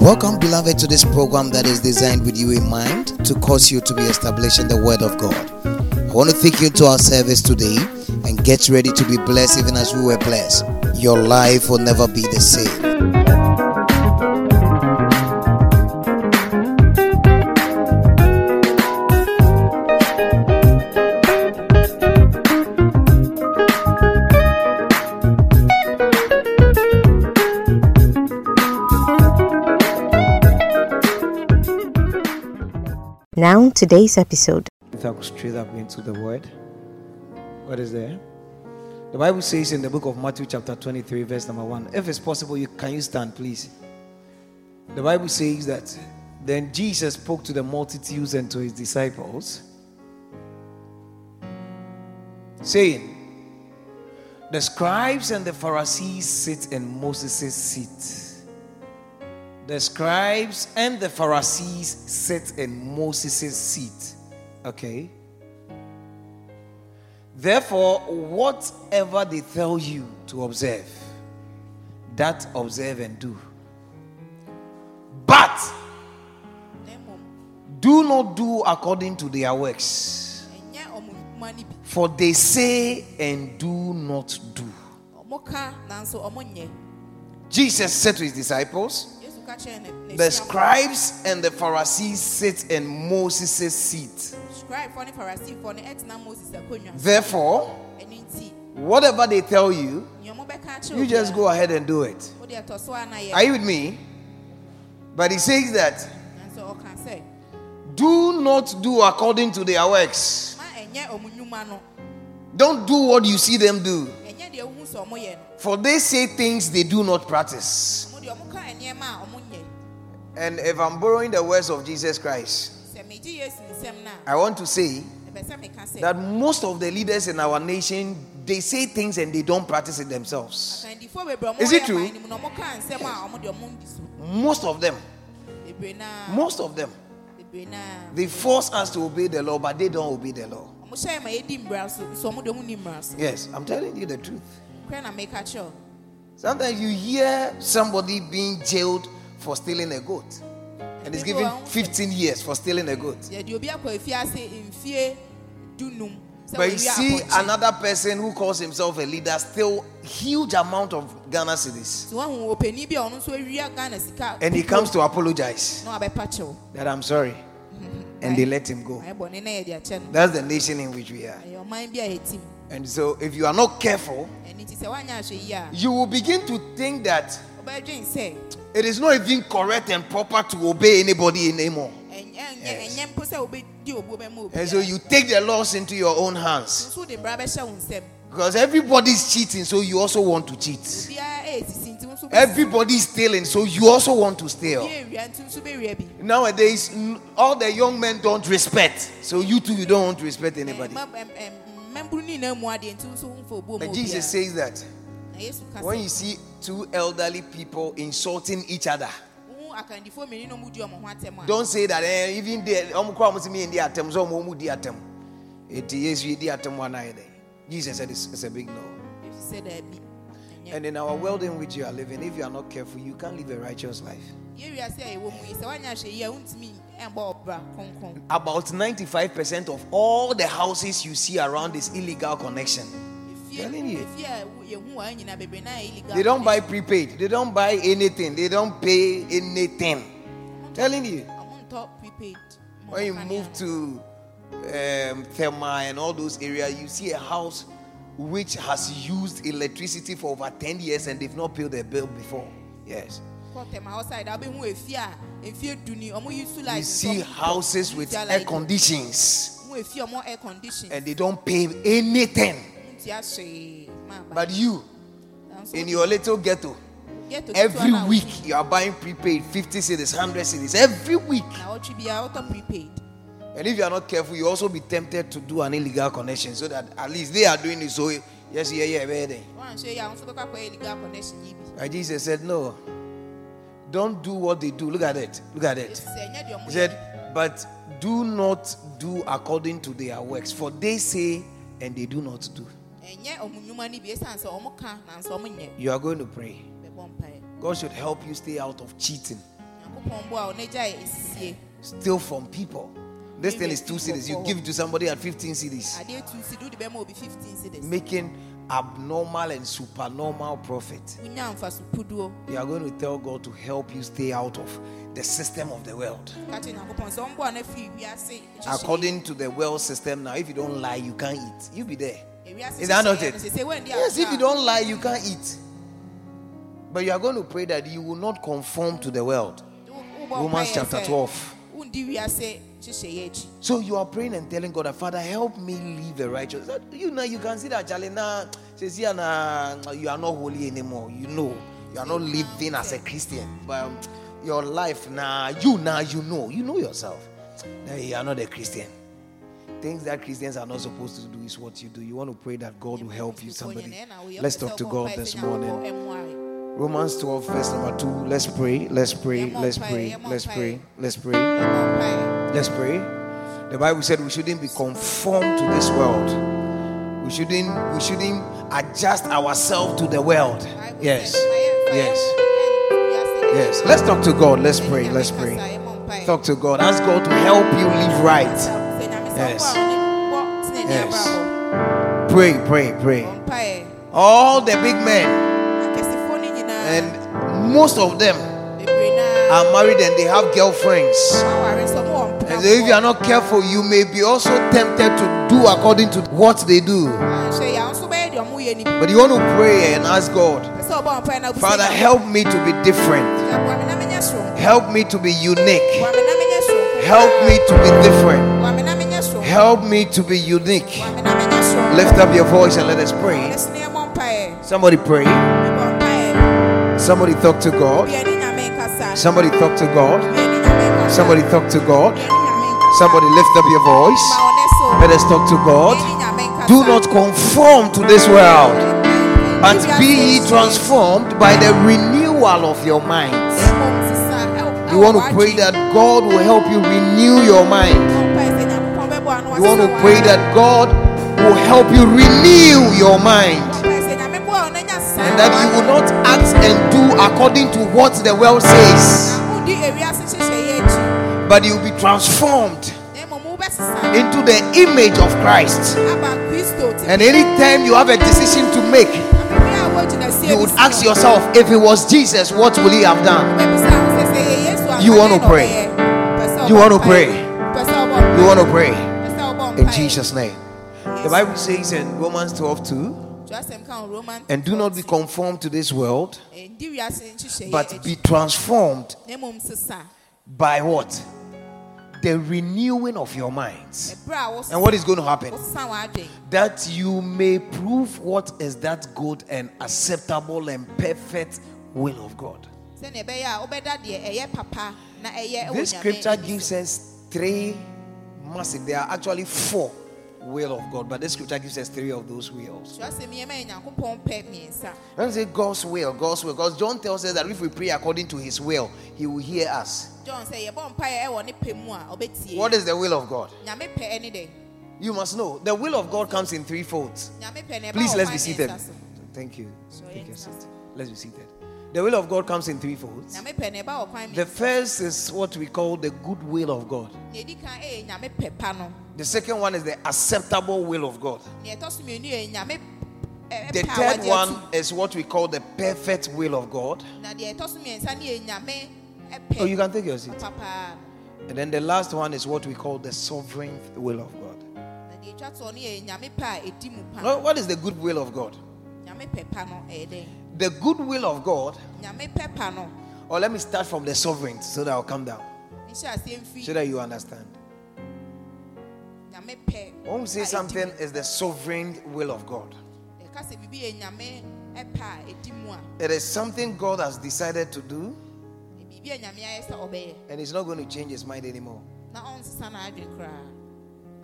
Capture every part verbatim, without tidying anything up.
Welcome, beloved, to this program that is designed with you in mind to cause you to be established in the Word of God. I want to take you to our service today and get ready to be blessed even as we were blessed. Your life will never be the same. Now, today's episode. If I go straight up into the word, what is there? The Bible says in the book of Matthew chapter twenty-three, verse number one, if it's possible, you can you stand, please? The Bible says that, then Jesus spoke to the multitudes and to his disciples, saying, the scribes and the Pharisees sit in Moses' seat. The scribes and the Pharisees sit in Moses' seat. Okay. Therefore, whatever they tell you to observe, that observe and do. But do not do according to their works. For they say and do not do. Jesus said to his disciples, the scribes and the Pharisees sit in Moses' seat. Therefore, whatever they tell you, you just go ahead and do it. Are you with me? But he says that, do not do according to their works. Don't do what you see them do. For they say things they do not practice. And if I'm borrowing the words of Jesus Christ, I want to say that most of the leaders in our nation, they say things and they don't practice it themselves. Is it true? Most of them. Most of them. They force us to obey the law, but they don't obey the law. Yes, I'm telling you the truth. Sometimes you hear somebody being jailed for stealing a goat. And he's given fifteen years for stealing a goat. But you see another person who calls himself a leader steal huge amount of Ghana cedis. And he comes to apologize. That I'm sorry. And they let him go. That's the nation in which we are. And so if you are not careful, you will begin to think that it is not even correct and proper to obey anybody anymore. Yes. And so you take the laws into your own hands. Because everybody's cheating, so you also want to cheat. Everybody's stealing, so you also want to steal. Nowadays, all the young men don't respect. So you too, you don't want to respect anybody. But Jesus says that when you see two elderly people insulting each other, don't say that eh, even there. Jesus said it's, it's a big no. And in our world in which you are living, if you are not careful, you can't live a righteous life. About ninety-five percent of all the houses you see around is illegal connection. Telling you. They don't buy prepaid. They don't buy anything. They don't pay anything. Telling you. When you move to um, Thelma and all those areas, you see a house which has used electricity for over ten years and they've not paid their bill before. Yes. You see houses with air conditions and they don't pay anything. But you, in your little ghetto, every week you are buying prepaid fifty cedis, one hundred cedis, every week. And if you are not careful, you also be tempted to do an illegal connection so that at least they are doing it. So, yes, yeah, yeah, yeah. And Jesus said, no. Don't do what they do. Look at it. Look at it. He said, but do not do according to their works. For they say and they do not do. You are going to pray. God should help you stay out of cheating. Steal from people. This thing is two cedis. You give it to somebody at fifteen cedis. Making abnormal and supernormal profit. You are going to tell God to help you stay out of the system of the world. According to the world system now, if you don't lie, you can't eat. You'll be there. Is that not it? Yes, if you don't lie, you can't eat. But you are going to pray that you will not conform to the world. Romans chapter twelve. So you are praying and telling God, Father, help me live the righteous. You know, you can see that Jalena says, you are not holy anymore. You know, you are not living as a Christian. But your life now, nah, you now, nah, you know, you know yourself. Nah, you are not a Christian. Things that Christians are not supposed to do is what you do. You want to pray that God will help you. Somebody, let's talk to God this morning. Romans twelve, verse number two. Let's pray. Let's pray. Let's pray. Let's pray. Let's pray. Let's pray. The Bible said we shouldn't be conformed to this world. We shouldn't. We shouldn't adjust ourselves to the world. Yes. Yes. Yes. Let's talk to God. Let's pray. Let's pray. Talk to God. Ask God to help you live right. Yes. Yes. Pray. Pray. Pray. All the big men. And most of them are married and they have girlfriends. And so if you are not careful, you may be also tempted to do according to what they do. But you want to pray and ask God, Father, help me to be different. Help me to be unique. Help me to be different. Help me to be unique. Lift up your voice and let us pray. Somebody pray. Somebody talk to God. Somebody talk to God. Somebody talk to God. Somebody lift up your voice. Let us talk to God. Do not conform to this world, but be ye transformed by the renewal of your mind. You want to pray that God will help you renew your mind. You want to pray that God will help you renew your mind. And that you will not act and do according to what the world says, but you will be transformed into the image of Christ. And any time you have a decision to make, you would ask yourself, if it was Jesus, what will he have done? You want to pray. You want to pray. You want to pray. In Jesus' name. The Bible says in Romans twelve two, and do not be conformed to this world, but be transformed by what? The renewing of your minds. And what is going to happen? That you may prove what is that good and acceptable and perfect will of God. This scripture gives us three massive, there are actually four will of God, but this scripture gives us three of those wills. Let's say God's will, God's will, because John tells us that if we pray according to his will, he will hear us. What is the will of God? You must know the will of God comes in three folds. Please, let's be seated. Thank you. Take your seat. Let's be seated. The will of God comes in three folds. The first is what we call the good will of God. The second one is the acceptable will of God. The third one is what we call the perfect will of God. Oh, you can take your seat. And then the last one is what we call the sovereign will of God. What is the good will of God? The good will of God, or let me start from the sovereign so that I'll come down, so that you understand. When we say something is the sovereign will of God, it is something God has decided to do, and he's not going to change his mind anymore.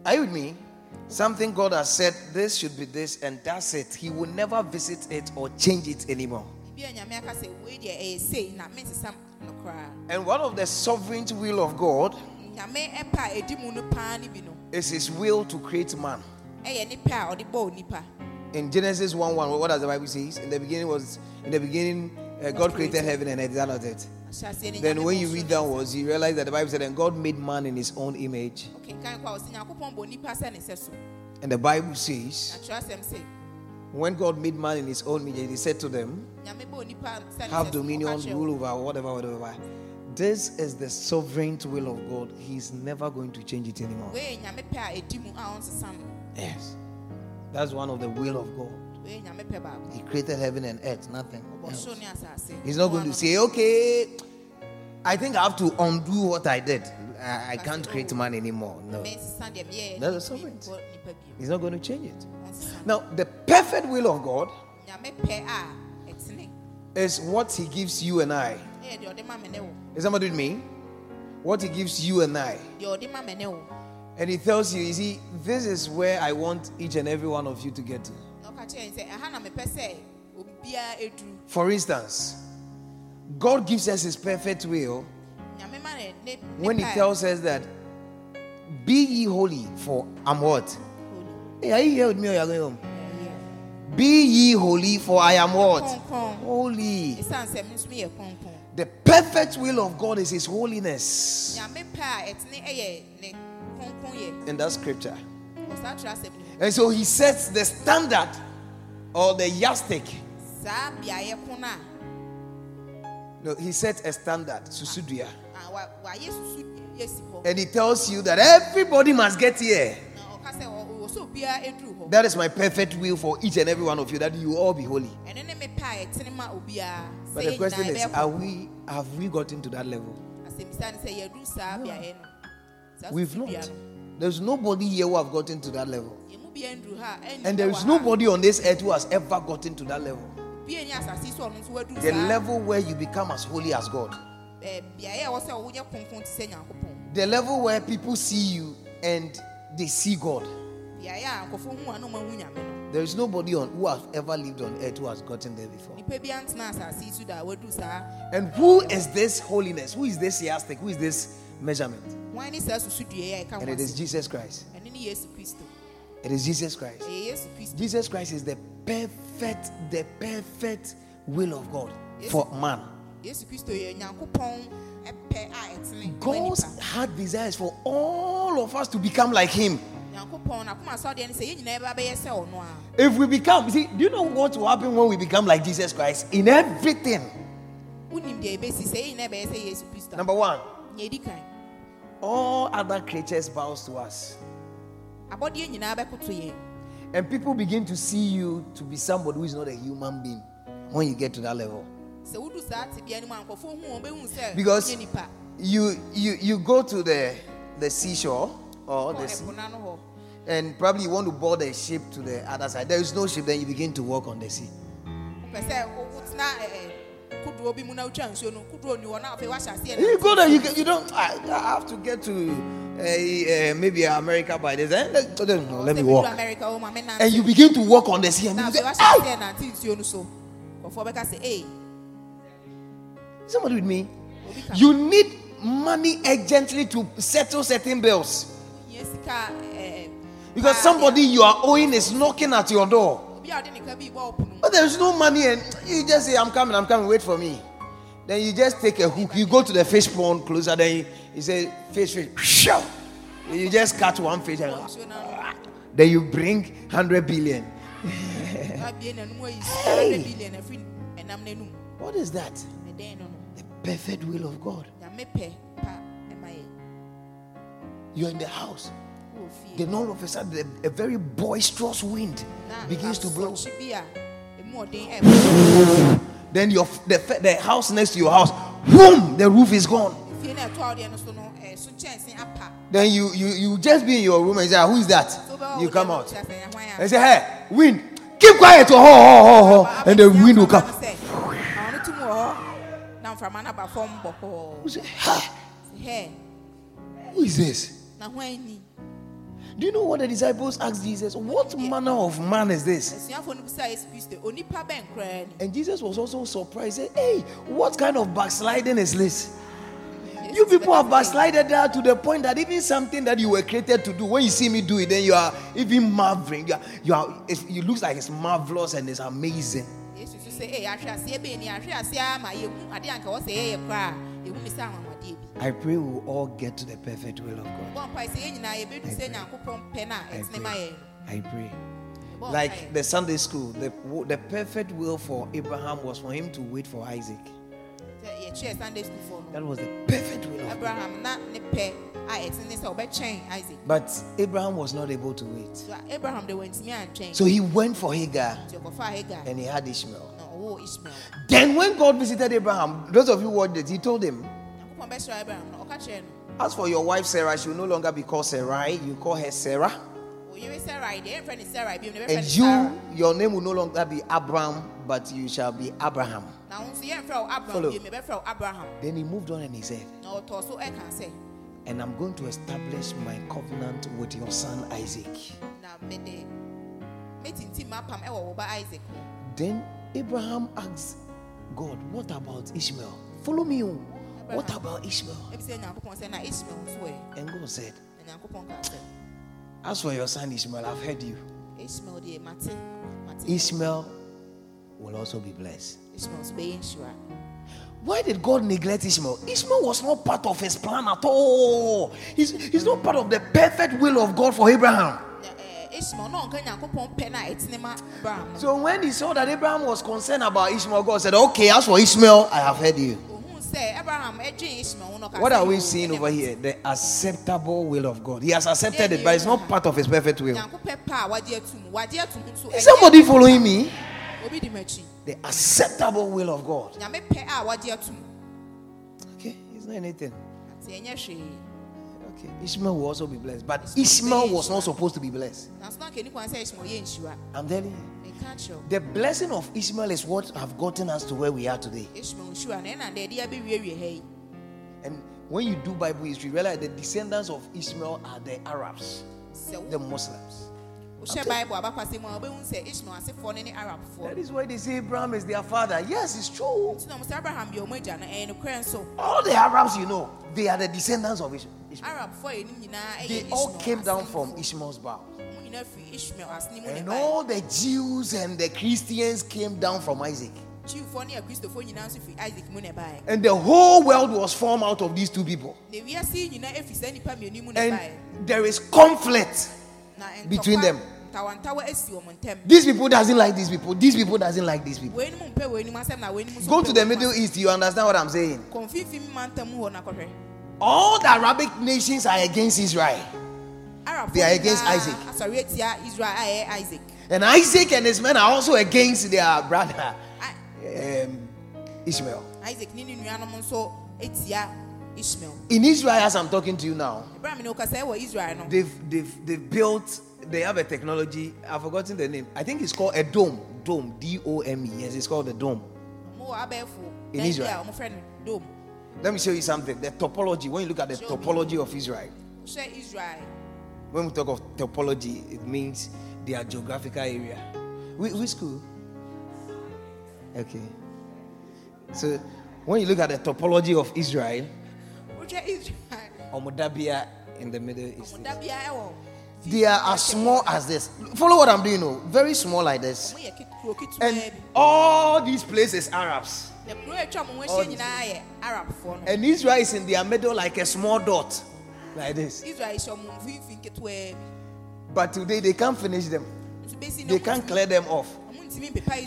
Are you with me? Something God has said, this should be this, and that's it. He will never visit it or change it anymore. And one of the sovereign will of God is his will to create man. in Genesis one one, what does the Bible say? In the beginning was, in the beginning, uh, God created heaven and earth. Is that not it? Then when you read downwards, you realize that the Bible said, and God made man in his own image. And the Bible says, when God made man in his own image, he said to them, have dominion, rule over, whatever, whatever. This is the sovereign will of God. He's never going to change it anymore. Yes. That's one of the will of God. He created heaven and earth, nothing else. He's not going to say, okay, I think I have to undo what I did. I, I can't create man anymore. No. That's the sovereign. He's not going to change it. Now, the perfect will of God is what he gives you and I. Is somebody with me? What he gives you and I. And he tells you, you see, this is where I want each and every one of you to get to. For instance, God gives us his perfect will when he tells us that, be ye holy, for I'm what? Hey, are you here with me or are you going home? Be ye holy, for I am what? Holy. The perfect will of God is his holiness. In that scripture. And so he sets the standard or the yardstick. No, he sets a standard. Susudia. And he tells you that everybody must get here. That is my perfect will for each and every one of you, that you all be holy. But the question is, are we, have we gotten to that level? No. We've not. There's nobody here who have gotten to that level. And there is nobody on this earth who has ever gotten to that level. The level where you become as holy as God. The level where people see you and they see God. There is nobody on who has ever lived on earth who has gotten there before. And who is this holiness? Who is this yardstick? Who is this measurement? And it is Jesus Christ. It is Jesus Christ. Jesus Christ is the perfect, the perfect will of God for man. God had desires for all of us to become like him. If we become, see, do you know what will happen when we become like Jesus Christ? In everything. Number one, all other creatures bows to us. And people begin to see you to be somebody who is not a human being when you get to that level. Because you you, you go to the, the seashore or the sea, and probably you want to board a ship to the other side. There is no ship, then you begin to walk on the sea. You go there, you, you don't. I, I have to get to uh, uh, maybe America by this. Eh? Let, let, no, let me walk. And you begin to walk on the sea, and you say, "Hey!" Somebody with me? You need money urgently to settle certain bills. Because somebody you are owing is knocking at your door. But there is no money, and you just say, I'm coming, I'm coming, wait for me. Then you just take a hook, you go to the fish pond closer, then you, you say, fish, fish. You just catch one fish, and then you bring one hundred billion. Hey, what is that? The perfect will of God. You're in the house. Then all of a sudden, a very boisterous wind begins to blow. Then your the, the house next to your house, boom, the roof is gone. Then you you you just be in your room and say, who is that? You come out and say, hey, wind, keep quiet, oh, oh, oh, oh. And the wind will come. Who is this? Do you know what the disciples asked Jesus? What manner of man is this? And Jesus was also surprised. He said, hey, what kind of backsliding is this? You people have backslided there to the point that even something that you were created to do, when you see me do it, then you are even marveling. You are, you are, it, it looks like it's marvelous and it's amazing. I pray we will all get to the perfect will of God. I pray. I pray. I pray. Like the Sunday school, the, the perfect will for Abraham was for him to wait for Isaac. That was the perfect will of God. But Abraham was not able to wait. So he went for Hagar and he had Ishmael. Then when God visited Abraham, those of you who watched it, he told him, as for your wife Sarah, she will no longer be called Sarai, you call her Sarah. And you, your name will no longer be Abram, but you shall be Abraham. Follow. Then he moved on and he said, and I'm going to establish my covenant with your son Isaac. Then Abraham asked God, what about Ishmael? Follow me. What about Ishmael? And God said, as for your son Ishmael, I've heard you. Ishmael will also be blessed. Why did God neglect Ishmael? Ishmael was not part of his plan at all. He's, he's not part of the perfect will of God for Abraham. So when he saw that Abraham was concerned about Ishmael, God said, okay, as for Ishmael, I have heard you. What are we seeing over here? The acceptable will of God. He has accepted it, but it's not part of his perfect will. Is somebody following me? The acceptable will of God. Okay, it's not anything. Okay, Ishmael will also be blessed, but Ishmael was not supposed to be blessed. I'm telling you. The blessing of Ishmael is what have gotten us to where we are today. And when you do Bible history, realize the descendants of Ishmael are the Arabs, the Muslims. That is why they say Abraham is their father. Yes, it's true. All the Arabs, you know, they are the descendants of Ishmael. They all came down from Ishmael's bow. And all the Jews and the Christians came down from Isaac. And the whole world was formed out of these two people. And there is conflict between them. These people doesn't like these people. These people doesn't like these people. Go to the Middle East, you understand what I'm saying. All the Arabic nations are against Israel. They are against Isaac. And Isaac and his men are also against their brother um, Ishmael. In Israel, as I'm talking to you now, they've, they've, they've built, they have a technology, I've forgotten the name. I think it's called a dome. Dome, D O M E. Yes, it's called a dome. In Israel. Let me show you something. The topology, when you look at the topology of Israel. When we talk of topology, it means their geographical area. Which, which school? Okay. So, when you look at the topology of Israel, Omodabia in the Middle East. They are as small as this. Follow what I'm doing now. Very small like this. And all these places, Arabs. All these. And Israel is in their middle like a small dot. Like this. But today they can't finish them. They can't clear them off.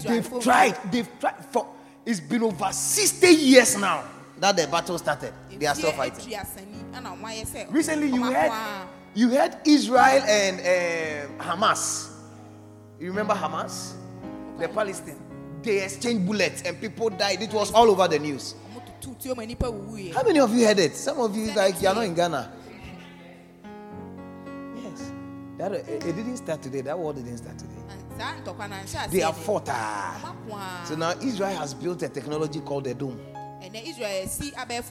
They've tried. They've tried. For, it's been over sixty years now that the battle started. They are still fighting. Recently you heard, you heard Israel and uh, Hamas. You remember Hamas? The Palestinians. They exchanged bullets and people died. It was all over the news. How many of you heard it? Some of you like you are not in Ghana. That, it didn't start today. That war didn't start today. They are fought. So now Israel has built a technology called the dome. And they've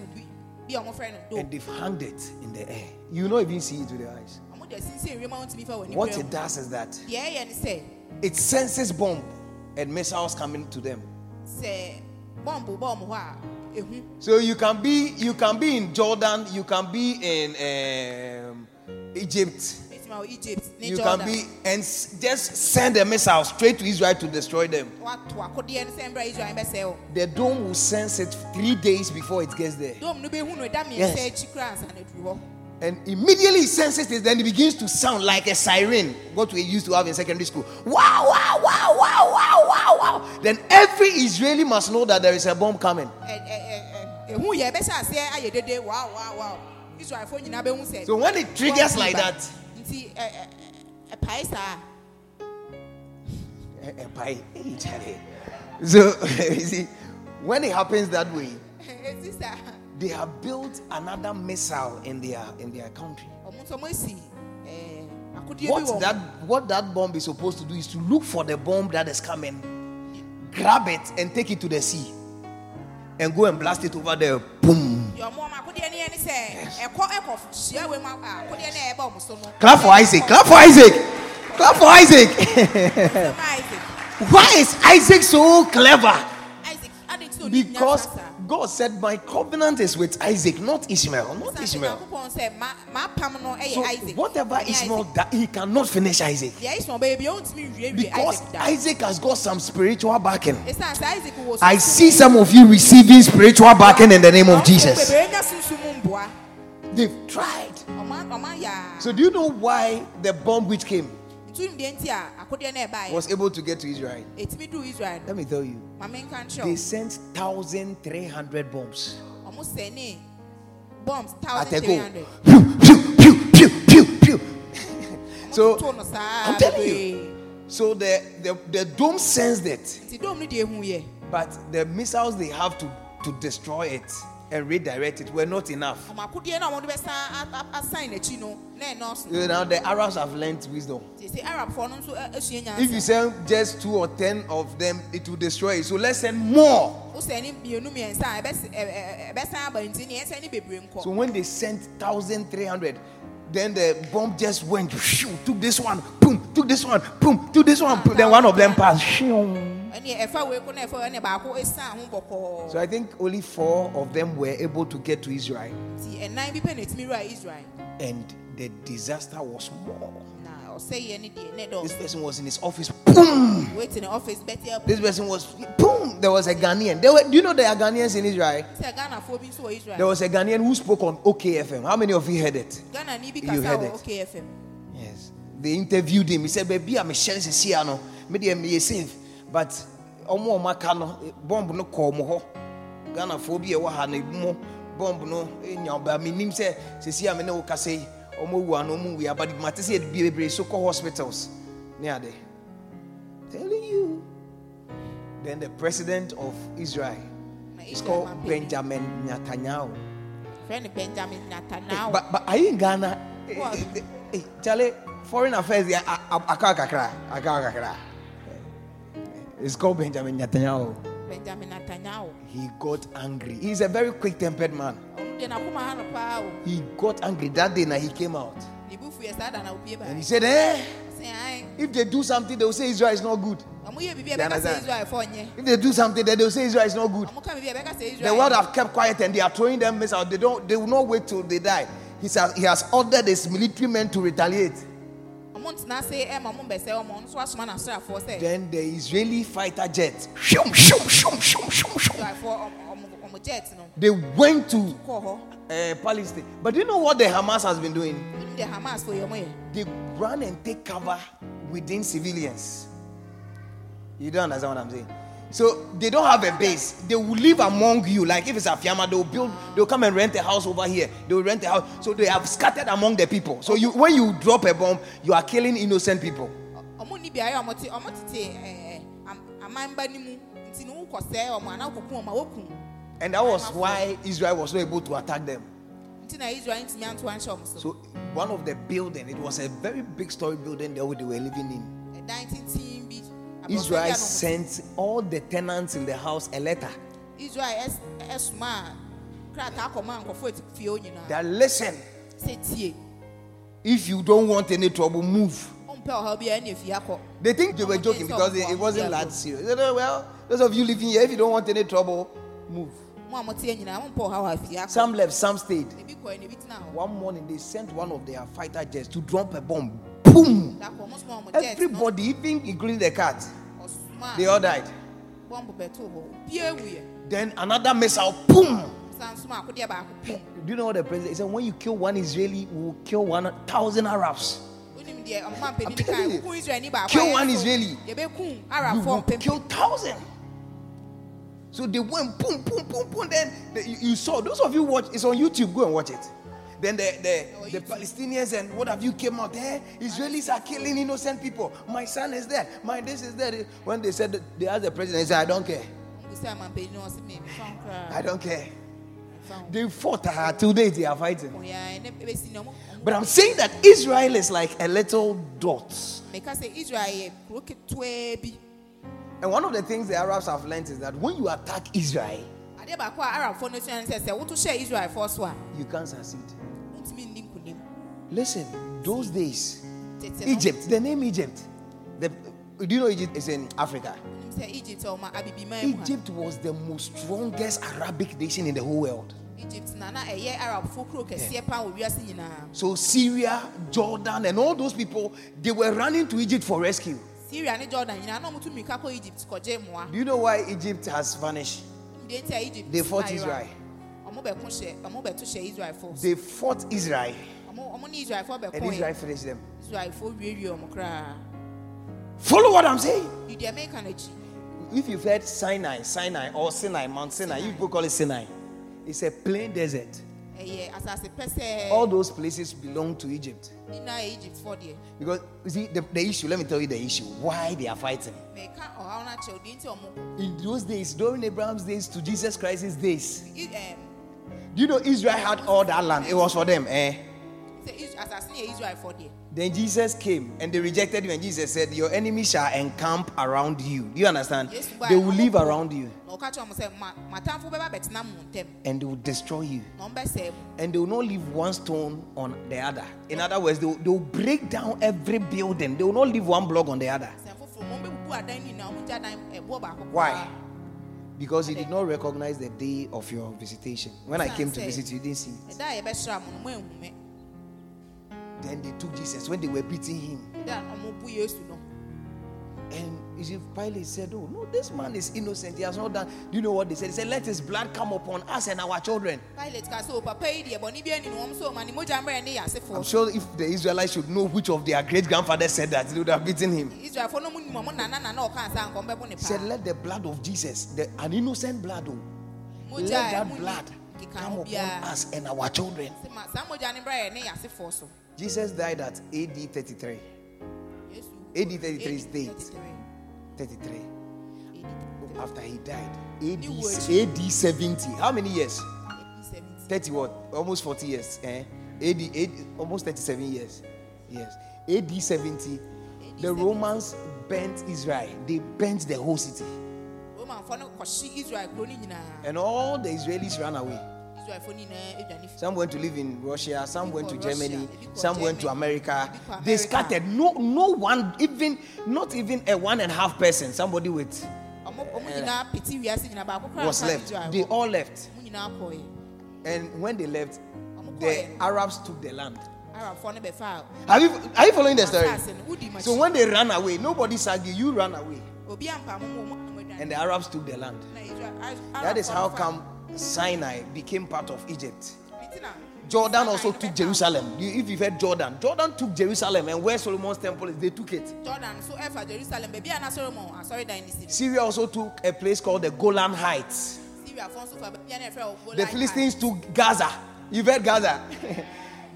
hung it in the air. You don't even see it with your eyes. What it does is that it senses bomb and missiles coming to them. So you can be, you can be in Jordan, you can be in um, Egypt. Egypt, you Jordan. Can be and just send a missile straight to Israel to destroy them. The dome will sense it three days before it gets there. Yes. And immediately it senses it, then it begins to sound like a siren, what we used to have in secondary school. Wow, wow, wow, wow, wow, wow, wow. Then every Israeli must know that there is a bomb coming. So when it triggers like that, so you see, when it happens that way, they have built another missile in their in their country. What that what that bomb is supposed to do is to look for the bomb that is coming, grab it and take it to the sea, and go and blast it over there. Boom. Yes. Yes. Clap for Isaac. Clap for Isaac. Clap for Isaac. Why is Isaac so clever? Because God said, my covenant is with Isaac, not Ishmael. Not Ishmael. So whatever Ishmael does, he cannot finish Isaac. Because Isaac has got some spiritual backing. I see some of you receiving spiritual backing in the name of Jesus. They've tried. So do you know why the bomb which came was able to get to Israel? Let me tell you. They sent one thousand three hundred bombs. Bombs, one thousand three hundred. So, I'm telling you. So, the, the, the dome sensed it. But the missiles they have to, to destroy it and redirect it were not enough. So now the Arabs have learned wisdom. If you send just two or ten of them, it will destroy it. So let's send more. So when they sent one thousand three hundred, then the bomb just went, shoo, took this one, boom, took this one, boom, took this one, boom. Then one of them passed. Shoo. So I think only four of them were able to get to Israel. And the disaster was more. This person was in his office. Boom. This person was boom. There was a Ghanaian. There were, do you know there are Ghanaians in Israel? There was a Ghanaian who spoke on O K F M. How many of you heard it? You heard it. Yes. They interviewed him. He said, "Baby, I'm a Shensiano. Maybe I'm a safe." But omo makano bomb no ko mo ho Ghana phobia wa ha na mu bomb no enya ba minim se sesi amene wo kasei omo wu ano mu wi abadi mate se bi bebre so ko hospitals near there. Telling you. Then the president of Israel is called Benjamin Netanyahu. Friend Benjamin Netanyahu. But but are you in Ghana? Eh Charlie, foreign affairs akakakra akakakra. It's called Benjamin Netanyahu. Benjamin Netanyahu. He got angry. He's a very quick-tempered man. He got angry that day that he came out. And he said, eh? If they do something, they'll say Israel is not good. You understand? If they do something, then they'll say Israel is not good. The world have kept quiet and they are throwing them missiles. They don't. They will not wait till they die. He says he has ordered his military men to retaliate. Then the Israeli fighter jets, they went to uh, Palestine. But do you know what the Hamas has been doing? They run and take cover within civilians. You don't understand what I'm saying? So they don't have a base. They will live among you. Like if it's Afyama, they'll build, they'll come and rent a house over here. They'll rent a house. So they have scattered among the people. So you, when you drop a bomb, you are killing innocent people. And that was why Israel was not able to attack them. So one of the buildings, it was a very big story building that they were living in. Israel sent all the tenants in the house a letter. That listen, if you don't want any trouble, move. They think they were joking because it wasn't that serious. They said, well, those of you living here, if you don't want any trouble, move. Some left, some stayed. One morning, they sent one of their fighter jets to drop a bomb. Boom! Everybody, even including the cat, they all died. Then another missile, boom! Do you know what the president? He said, when you kill one Israeli, we will kill one thousand Arabs. I'm telling you, kill one Israeli, you will kill thousand. So they went boom, boom, boom, boom. Then they, you, you saw, those of you watch, it's on YouTube, go and watch it. Then the, the, the Palestinians and what have you came out there. Israelis are killing innocent people. My son is there. My this is there. When they said, they asked the president, he said, I don't care. I don't care. They fought uh, today, they are fighting. But I'm saying that Israel is like a little dot. And one of the things the Arabs have learned is that when you attack Israel, you can't succeed. Listen, those days, Egypt, the name Egypt, the, do you know Egypt is in Africa? Egypt was the most strongest Arabic nation in the whole world. Yeah. So Syria, Jordan, and all those people, they were running to Egypt for rescue. Do you know why Egypt has vanished? They fought Israel. They fought Israel. And Israel finished them. Follow what I'm saying. If you've heard Sinai, Sinai or Sinai, Mount Sinai, Sinai. You people call it Sinai. It's a plain desert. All those places belong to Egypt. Because, you see, the, the issue, let me tell you the issue, why they are fighting. In those days, during Abraham's days to Jesus Christ's days, do you know Israel had all that land? It was for them, eh? Then Jesus came and they rejected him, and Jesus said, your enemy shall encamp around you. Do you understand? They will live around you. And they will destroy you. And they will not leave one stone on the other. In other words, they will, they will break down every building. They will not leave one block on the other. Why? Because you did not recognize the day of your visitation. When I came to visit you, you didn't see it. Then they took Jesus when they were beating him. And Pilate said, oh, no, this man is innocent. He has not done. Do you know what they said? They said, let his blood come upon us and our children. I'm sure if the Israelites should know which of their great grandfathers said that, they would have beaten him. He said, let the blood of Jesus, the, an innocent blood, oh, let that blood come upon us and our children. Jesus died at A D thirty-three. A D thirty-three is date. thirty-three. After he died, A D seventy. How many years? thirty what? Almost forty years. Eh? A D, A D, almost thirty-seven years. Yes. A D seventy, the Romans burnt Israel. They burnt the whole city. And all the Israelis ran away. Some went to live in Russia, some went to Germany, some went to America. They scattered. No, no one, even not even a one and a half person, somebody with uh, was left. They all left. And when they left, the Arabs took the land. Have you, are you following the story? So when they ran away, nobody said you ran away. And the Arabs took the land. That is how come Sinai became part of Egypt. Jordan also took Jerusalem. If you've heard Jordan, Jordan took Jerusalem, and where Solomon's temple is, they took it. Syria also took a place called the Golan Heights. The Philistines took Gaza. You've heard Gaza.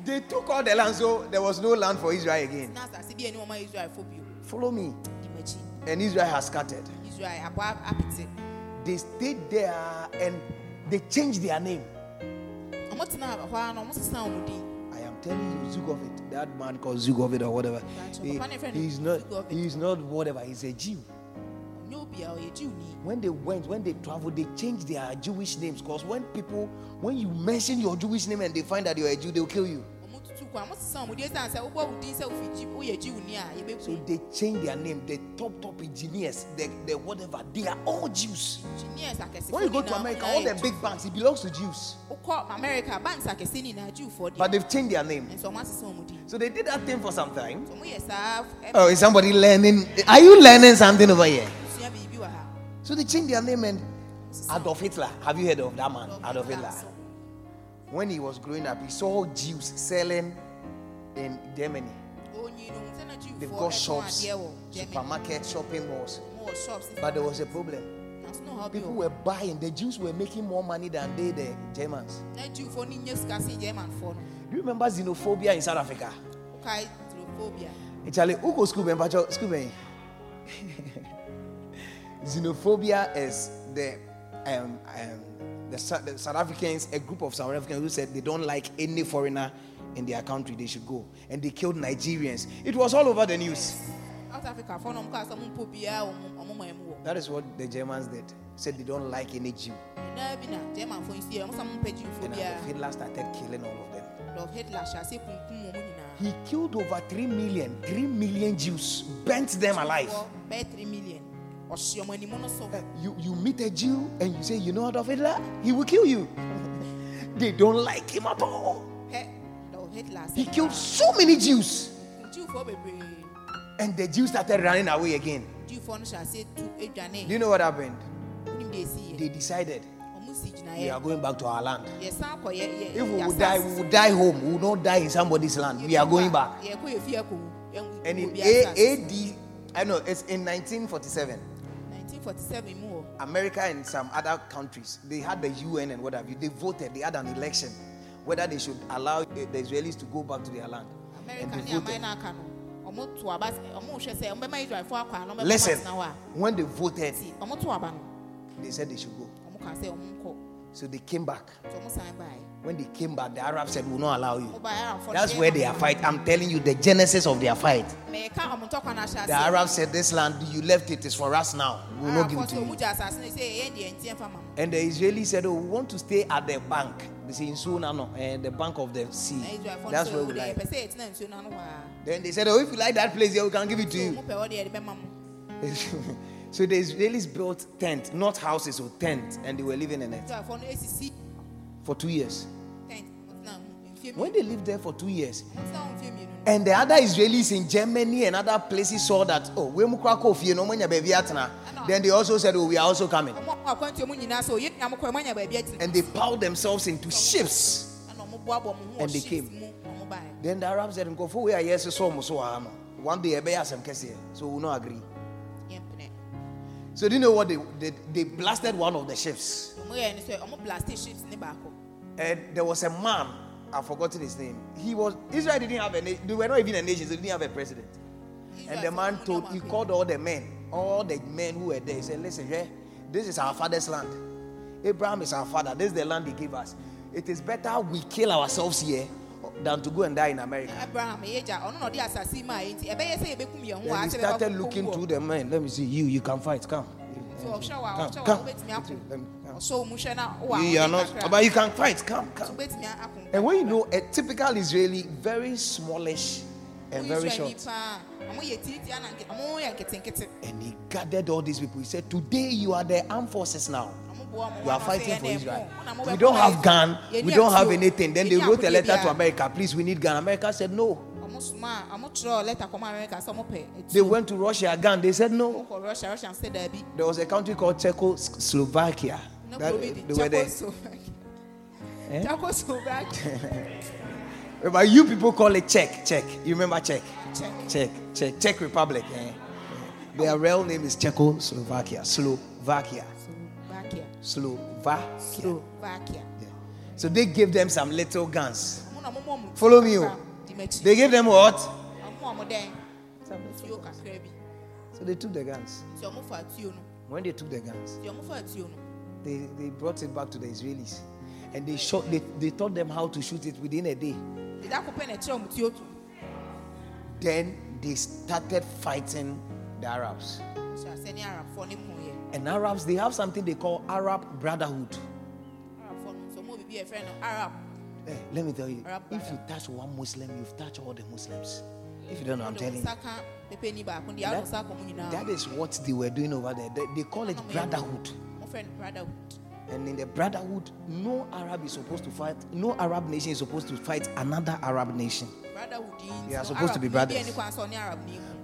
They took all the land, so there was no land for Israel again. Follow me. And Israel has scattered. They stayed there and they changed their name. I am telling you, Zugovit, that man called Zugovit or whatever, he, he's not, he's not whatever, he's a Jew. When they went, when they traveled, they changed their Jewish names, because when people, when you mention your Jewish name and they find that you're a Jew, they'll kill you. So they change their name. The top, top engineers, the, the whatever, they are all Jews. When you go to America, all the big banks, it belongs to Jews. But they've changed their name. So they did that thing for some time. Oh, is somebody learning? Are you learning something over here? So they changed their name and Adolf Hitler. Have you heard of that man? Adolf Hitler. When he was growing up, he saw Jews selling in Germany. They've got shops, supermarket, shopping malls. But there was a problem. People were buying. The Jews were making more money than they, the Germans. Do you remember xenophobia in South Africa? Xenophobia is the um, um, The South Africans, a group of South Africans who said they don't like any foreigner in their country, they should go. And they killed Nigerians. It was all over the news. That is what the Germans did. Said they don't like any Jew. And Hitler started killing all of them. He killed over three million. three million Jews. Burnt them alive. three million. You, you meet a Jew and you say, you know Adolf Hitler? He will kill you. They don't like him at all. He killed so many Jews. And the Jews started running away again. Do you know what happened? They decided, we are going back to our land. If we will die, we will die home. We will not die in somebody's land. We are going back. And in A D, I know, it's in nineteen forty-seven. nineteen forty-seven more. America and some other countries, they had the U N and what have you. They voted. They had an election whether they should allow the Israelis to go back to their land. America and they voted. Listen, when they voted, they said they should go. So they came back. When they came back, the Arabs said, we will not allow you. That's where they are fighting. I'm telling you, the genesis of their fight. The Arabs said, this land, you left it, is for us now. We will not give it to you. And the Israelis said, oh, we want to stay at the bank. They say, in Sunano, the bank of the sea. That's where we like. Then they said, oh, if you like that place, yeah, we can give it to you. So the Israelis built tents, not houses or tents, and they were living in it. For two years. When they lived there for two years, and the other Israelis in Germany and other places saw that, oh, we then they also said, oh, we are also coming. And they piled themselves into ships. And they came. Then the Arabs said, one day, so we will not agree. So do you know what they did? They, they blasted one of the ships. And there was a man, I've forgotten his name. He was Israel didn't have a nation. They were not even a nation. They didn't have a president. And the man told, he called all the men, all the men who were there. He said, "Listen, yeah, this is our father's land. Abraham is our father. This is the land he gave us. It is better we kill ourselves here than to go and die in America." And he started looking through the men. Let me see you. You can fight. Come. Come. Come. Come. Come. Come. You are not. But you can fight. Come. Come. And when you know a typical Israeli, very smallish and very short. And he gathered all these people. He said, "Today you are the armed forces now. You are fighting for Israel. We don't have gun. We don't have anything." Then they wrote a letter to America. Please, we need gun. America said no. They went to Russia again. They said no. There was a country called Czechoslovakia. That, they were there. Czechoslovakia. Remember, you people call it Czech. Czech. You remember Czech? Czech. Czech. Czech, Czech Republic. Eh? Their real name is Czechoslovakia. Slovakia. Slovakia. Slovakia. Yeah. So they gave them some little guns. Follow me. They gave them what? So they took the guns. When they took the guns, they, they brought it back to the Israelis. And they shot. They, they taught them how to shoot it within a day. Then they started fighting the Arabs. And Arabs, they have something they call Arab Brotherhood. Hey, let me tell you, Rabbi, if you touch one Muslim, you've touched all the Muslims. If you don't know, I'm telling you. That, that is what they were doing over there. They, they call it brotherhood. And in the brotherhood, no Arab is supposed to fight. No Arab nation is supposed to fight another Arab nation. They are supposed to be brothers.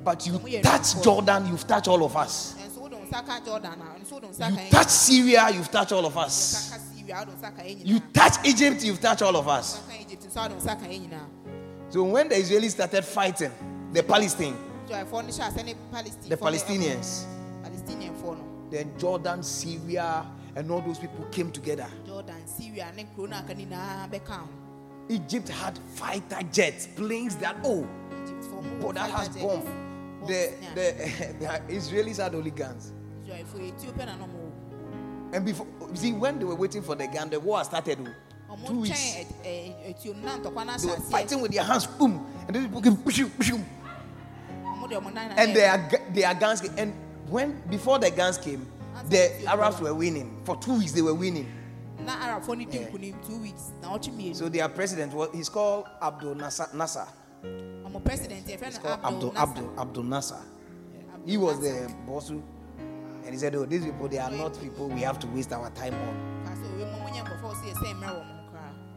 But you touch Jordan, you've touched all of us. You touch Syria, you've touched all of us. You touch Egypt, you've touched all of us. So when the Israelis started fighting the Palestine, the Palestinians, then Jordan, Syria, and all those people came together. Egypt had fighter jets, planes that, oh, but that has bombed. The, the, the Israelis had only guns. And before, see, when they were waiting for the gun, the war started. Two weeks. They were fighting with their hands, boom, and then people came, push, push, and their their guns came. And when before the guns came, the Arabs were winning for two weeks. They were winning. Yeah. So their president was he's called Abdel Nasser. I'm a president. He's called Abdel Abdel Abdel Nasser. He was the boss, and he said, "Oh, these people, they are not people we have to waste our time on."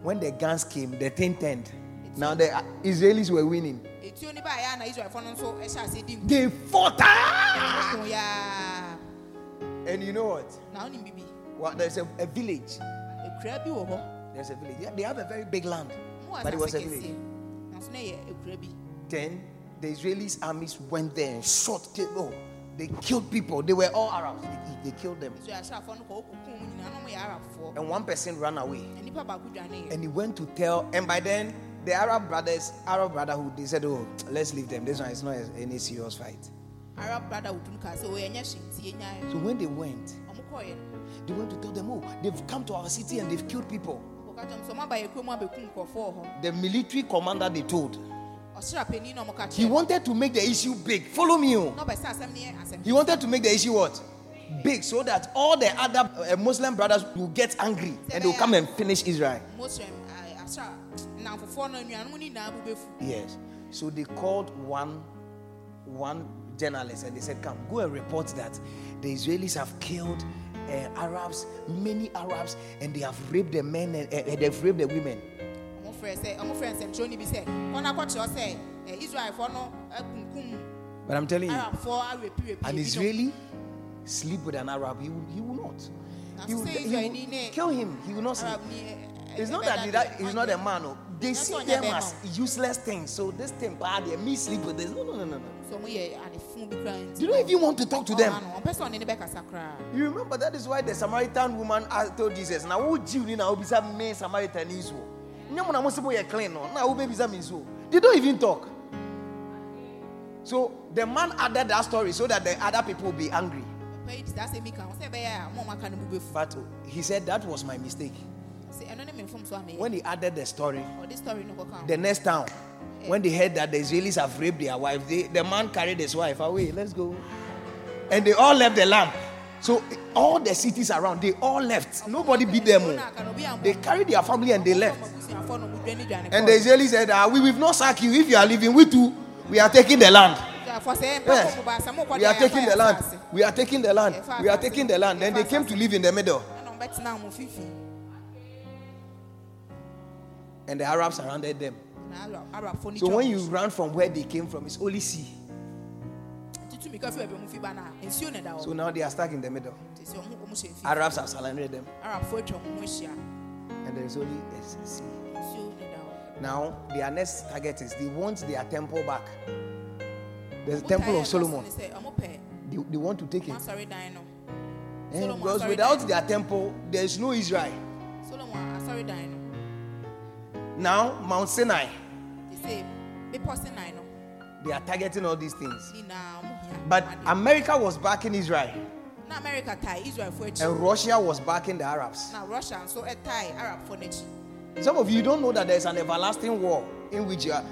When the guns came, the thing turned. Now the Israelis were winning. They fought. And you know what? Well, there's a, a village. There's a village. Yeah, they have a very big land. But it was a village. Then the Israelis armies went there and shot people. They killed people. They were all Arabs. They, they killed them. And one person ran away. And he went to tell. And by then, the Arab brothers, Arab brotherhood, they said, "Oh, let's leave them. This one is not any serious fight." Arab brotherhood. So when they went, they went to tell them, "Oh, they've come to our city and they've killed people." The military commander they told. He wanted to make the issue big. Follow me. He wanted to make the issue what? Big, so that all the other Muslim brothers will get angry and they'll come and finish Israel. Yes. So they called one one journalist and they said, "Come, go and report that the Israelis have killed uh, Arabs, many Arabs, and they have raped the men and uh, they've raped the women." But I'm telling you, an Israeli sleep with an Arab, he will, he will not. He will, he will kill him. He will not sleep. It's not that, that he's not a man. No. They see them as useless things. So this thing, me sleep with this. No, no, no, no, no. You don't even want to talk to them. You remember that is why the Samaritan woman told Jesus, "Now who Jew now be some main Samaritan is." They don't even talk. So the man added that story so that the other people will be angry. But he said that was my mistake. When he added the story, the next town, when they heard that the Israelis have raped their wife, they, the man carried his wife away. Let's go. And they all left the land. So all the cities around, they all left. Nobody beat them all. They carried their family and they left. And the Israelis said, ah, "We will not sack you. If you are leaving, we too, we are taking the land. Yes. We are taking the land. We are taking the land. We are taking the land." Then they came to live in the middle. And the Arabs surrounded them. So when you run from where they came from, it's only sea. So now they are stuck in the middle. Arabs have surrounded them. And there is only a sea. Now their next target is they want their temple back. The temple of Solomon. They, they want to take it. And because without their temple, there is no Israel. Now, Mount Sinai. They are targeting all these things. But America was backing Israel. And Russia was backing the Arabs. Some of you don't know that there is an everlasting war in which you are.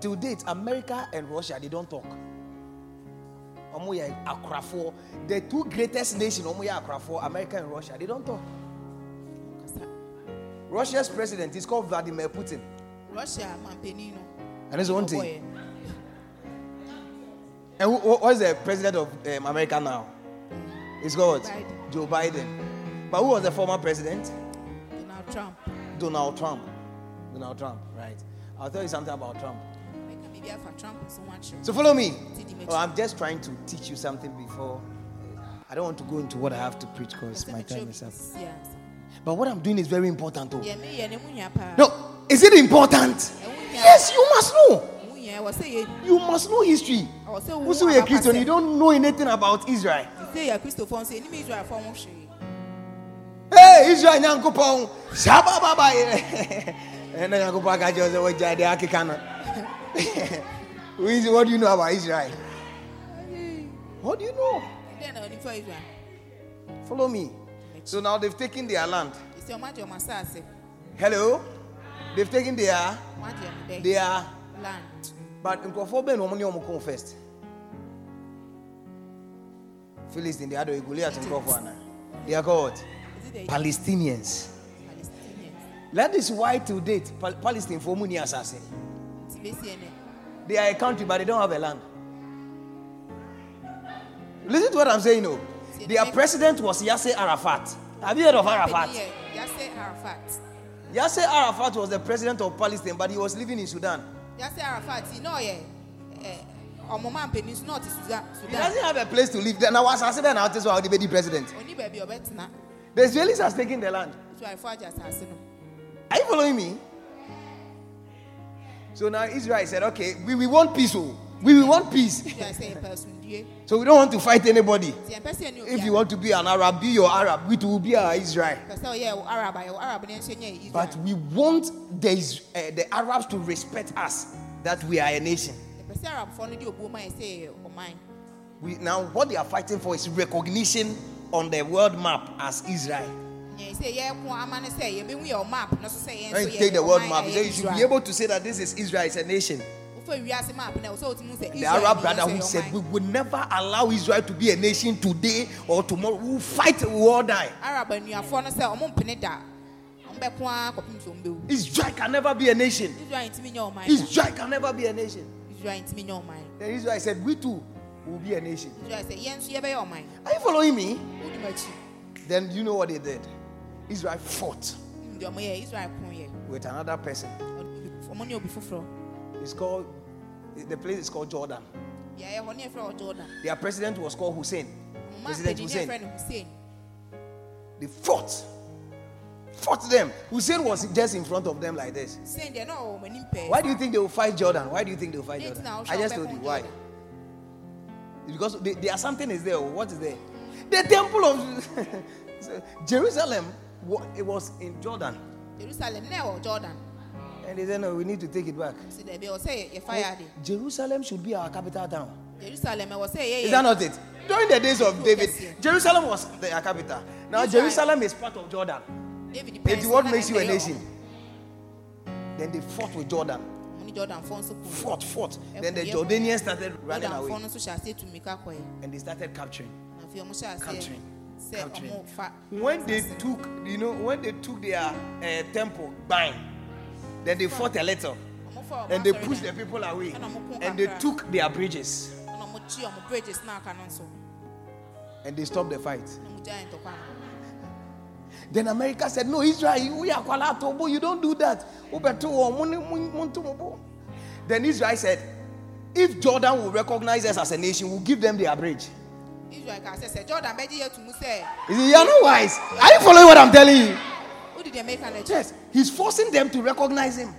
To date, America and Russia, they don't talk. Omoya Akrafo, the two greatest nations, Omoya Akrafo, America and Russia, they don't talk. Russia's president is called Vladimir Putin. Russia, Mampenino. And it's one thing. And who, who is the president of um, America now? It's called Biden. Joe Biden. But who was the former president? Donald Trump. Donald Trump. Donald Trump, right. I'll tell you something about Trump. So follow me. Oh, I'm just trying to teach you something before. I don't want to go into what I have to preach because my time is up. But what I'm doing is very important. Though. No, is it important? Yes, you must know. You must know history. Also, you're a Christian, you don't know anything about Israel. Hey, Israel, Nyanko Pong, Shaba Baba, and Nyanko Pagajo, the Wajah, the Akikana. What do you know about Israel? What do you know? Follow me. So now they've taken their land. Hello? They've taken their, their land. But Nkrofobia no money on first. Philistine, they are the Goliath and Nkrofana. They are called Palestinians. That is why to date Palestine for many assassins. They are a country, but they don't have a land. Listen to what I'm saying, no. Their president was Yasser Arafat. Have you heard of Arafat? Yasser Arafat. Yasser Arafat was the president of Palestine, but he was living in Sudan. Yasser Arafat, you know, yeah. He doesn't have a place to live. Now, what's I said, I'll tell you how to be the president. The Israelis are taking the land. Are you following me? So now Israel said, okay, we, we want peace. We, we want peace. So we don't want to fight anybody. If you want to be an Arab, be your Arab. We will be our Israel. But we want the, uh, the Arabs to respect us, that we are a nation. We, now what they are fighting for is recognition on the world map as Israel. When you take the world map, you, say you should be able to say that this is Israel, it's a nation. The Arab brother who said we would never allow Israel to be a nation today or tomorrow, we will fight, we will all die. Israel can never be a nation. Israel can never be a nation. Then Israel said, we too will be a nation. Are you following me? Then you know what they did. Israel fought with another person. It's called, the place is called Jordan. Their president was called Hussein. President Hussein. They fought. Fought them. Hussein was just in front of them like this. Why do you think they will fight Jordan? Why do you think they will fight Jordan? I just told you why. Because there something is there. What is there? The temple of Jerusalem, it was in Jordan. Jerusalem, now Jordan. And they said, no, we need to take it back. Jerusalem should be our capital town. Jerusalem, I was saying, is that not it? During the days of David, Jerusalem was their capital. Now Jerusalem is part of Jordan. It's what makes you a nation. Then they fought with Jordan. Fought, fought. Then the Jordanians started running away. And they started capturing. Capturing. Capturing. When they took, you know, when they took their uh, temple, bang, then they fought a little, and they pushed the people away, and they took their bridges, and they stopped the fight. Then America said, "No, Israel, we are kwalatobo. You don't do that." Then Israel said, "If Jordan will recognize us as a nation, we'll give them their bridge." Is it, you're not wise? Are you following what I'm telling you? Yes, he's forcing them to recognize him.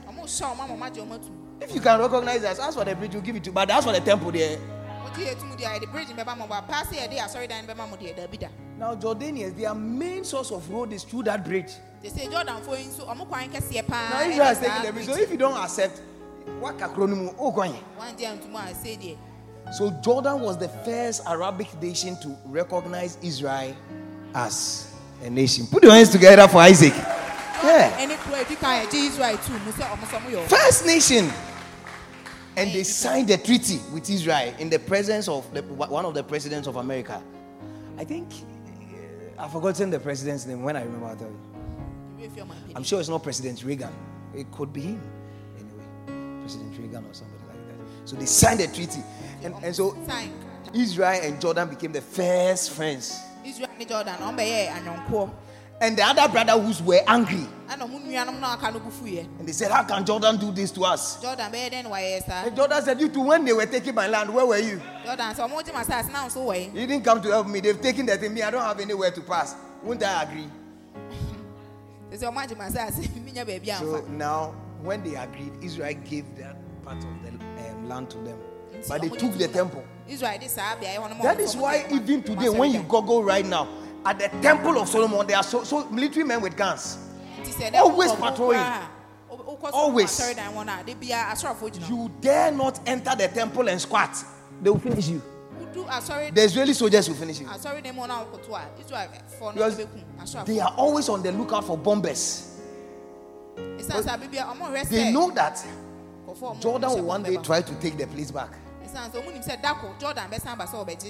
If you can recognize us, ask for the bridge, we'll give it to you. But that's for the temple there. Now, Jordanians, their main source of road is through that bridge. They say Jordan for you, so I'm going to see a pan. Now, Israel is taking the bridge. So if you don't accept, what acronym? Oh, going. One day and tomorrow, I say there. So Jordan was the first Arabic nation to recognize Israel as a nation. Put your hands together for Isaac. Yeah. First nation. And they signed a treaty with Israel in the presence of the, one of the presidents of America. I think, uh, I've forgotten the president's name. When I remember, I'll tell you. I'm sure it's not President Reagan. It could be him. Anyway, President Reagan or somebody like that. So they signed a treaty. And, and so Israel and Jordan became the first friends. Israel and Jordan. And the other brotherhoods were angry. And they said, how can Jordan do this to us? Jordan, and Jordan said, you two, when they were taking my land, where were you? Jordan, so you didn't come to help me. They've taken that in me. I don't have anywhere to pass. Wouldn't I agree? So now, when they agreed, Israel gave that part of the um, land to them. But they took the temple. That is why even today, when you Google right now, at the temple of Solomon, there are so, so military men with guns. Always patrolling. Always. You dare not enter the temple and squat. They will finish you. The Israeli soldiers will finish you. Because they are always on the lookout for bombers. But they know that Jordan will one day try to take the place back.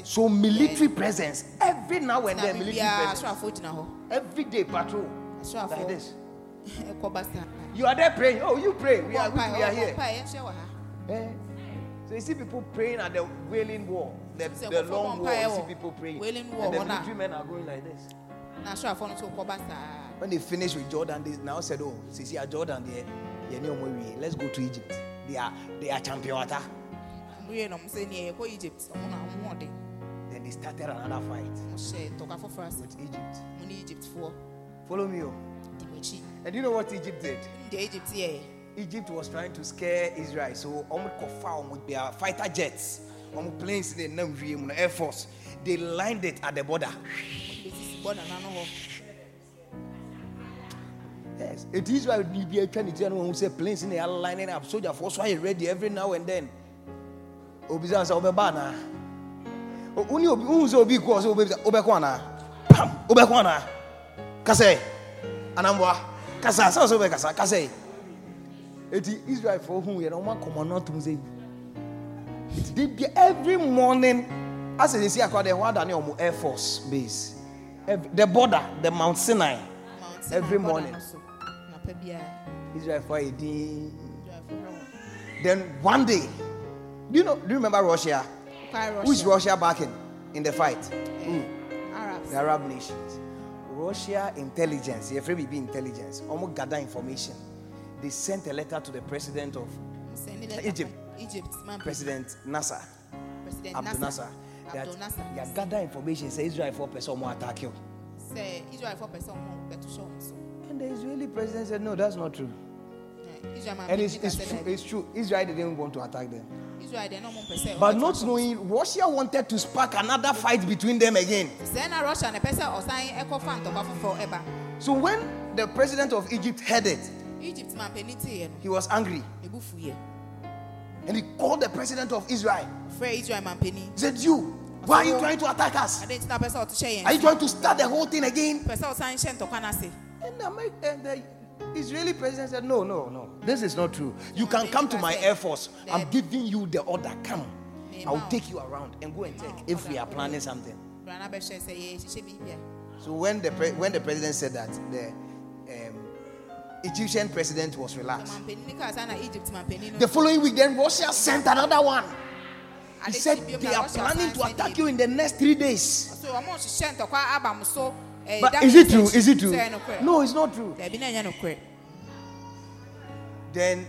So military presence every now and then. Military presence every day, patrol like this. You are there praying. Oh, you pray. We are, we are here. So you see people praying at the Wailing Wall, the, the long wall. You see people praying. And the military men are going like this. When they finish with Jordan, they now said, "Oh, see, Jordan, let's go to Egypt. They are they are champion." Then they started another fight with Egypt. Follow me. And you know what Egypt did? Egypt was trying to scare Israel. So with their fighter jets, planes in the Air Force, they lined it at the border. Yes. It is why we are trying to tell anyone who said planes in the air lining up. Soldier force why ready every now and then. Israel for whom you don't want to say. Every morning, as they see, I call the Air Force Base, the border, the Mount Sinai. Every morning, Israel for a day. Then one day. Do you know? Do you remember Russia? Russia. Who is Russia backing in the fight? Yeah. Mm. Arabs. The Arab nations. Russia intelligence. The F B I intelligence. Almost gather information. They sent a letter to the president of Egypt. Egypt. President Nasser. President Abdel Nasser. Abdel Nasser. They are gather information. Say Israel four person more attack you. Say Israel four person more better show. And the Israeli president said, no, that's not true. Yeah. And it's, it's, true, it's true. Israel didn't want to attack them. But not knowing, Russia wanted to spark another fight between them again. So when the president of Egypt heard it, he was angry. And he called the president of Israel. He said, you, why are you trying to attack us? Are you trying to start the whole thing again? And the, and the Israeli president said, no, no, no. This is not true. You can come to my Air Force. I'm giving you the order. Come. I'll take you around and go and check if we are planning something. So when the pre- when the president said that, the um, Egyptian president was relaxed. The following week, then Russia sent another one. He said they are planning to attack you in the next three days. But that is it true? Is it true? No, it's not true. Then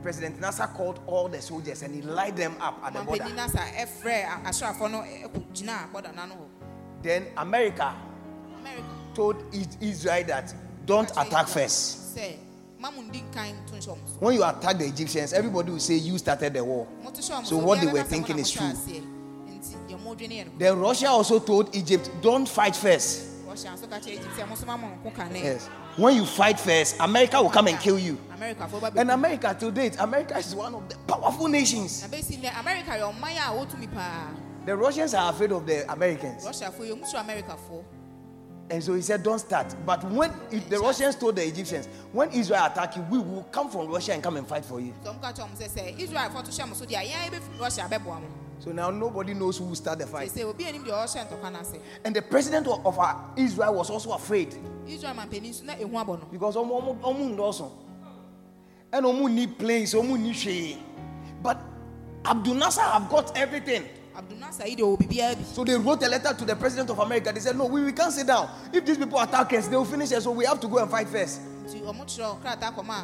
President Nasser called all the soldiers and he lined them up at the border. Then America, America. told Israel that don't attack first. When you attack the Egyptians, everybody will say you started the war. So what they were thinking is true. Then Russia also told Egypt, don't fight first. Yes. When you fight first, America will come and kill you. And America to date, America is one of the powerful nations. The Russians are afraid of the Americans. And so he said, don't start. But when it, the Russians told the Egyptians, when Israel attack you, we will come from Russia and come and fight for you. So now nobody knows who will start the fight. And the president of, of our Israel was also afraid. Because and Omu need planes, Omu need she. But Abdel Nasser have got everything. So they wrote a letter to the president of America. They said, no, we, we can't sit down. If these people attack us, they will finish us. So we have to go and fight first. And the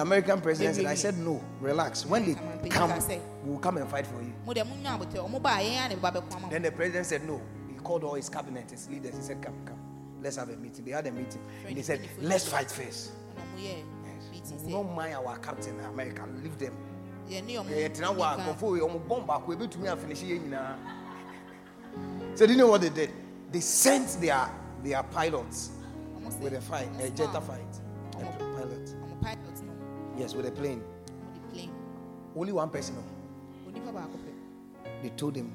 American president said, I said, no, relax. When they come, we will come and fight for you. Then the president said, no. He called all his cabinet, his leaders. He said, come, come. Let's have a meeting. They had a meeting. And they said, let's fight first. Yes. We don't mind our captain in America. Leave them. So do you know what they did? They sent their their pilots with a fight, a jet fight. A pilot. Yes, with a plane. Only one person. They told him,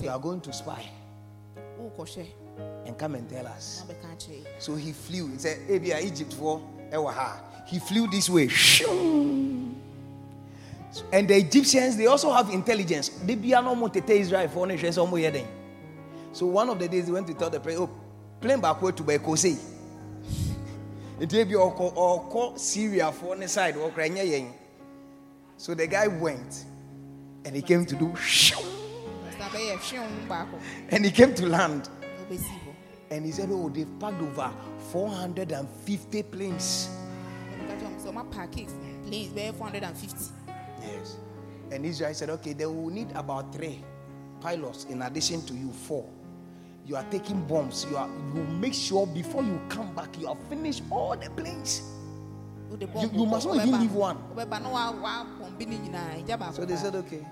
you are going to spy. And come and tell us. So he flew. He said, Abia Egypt for Ewaha. He flew this way. And the Egyptians, they also have intelligence. They be Israel for nation somewhere. So one of the days they went to tell the president, oh, plane backward to Bekose. It will be or Syria for the side or Ukraine. So the guy went and he came to do and he came to land. And he said, oh, they've packed over four hundred fifty planes. Yes. And Israel said, okay, they will need about three pilots in addition to you, four. You are taking bombs. You are. You make sure before you come back, you have finished all the planes. You, you must not even leave one. So they said, okay.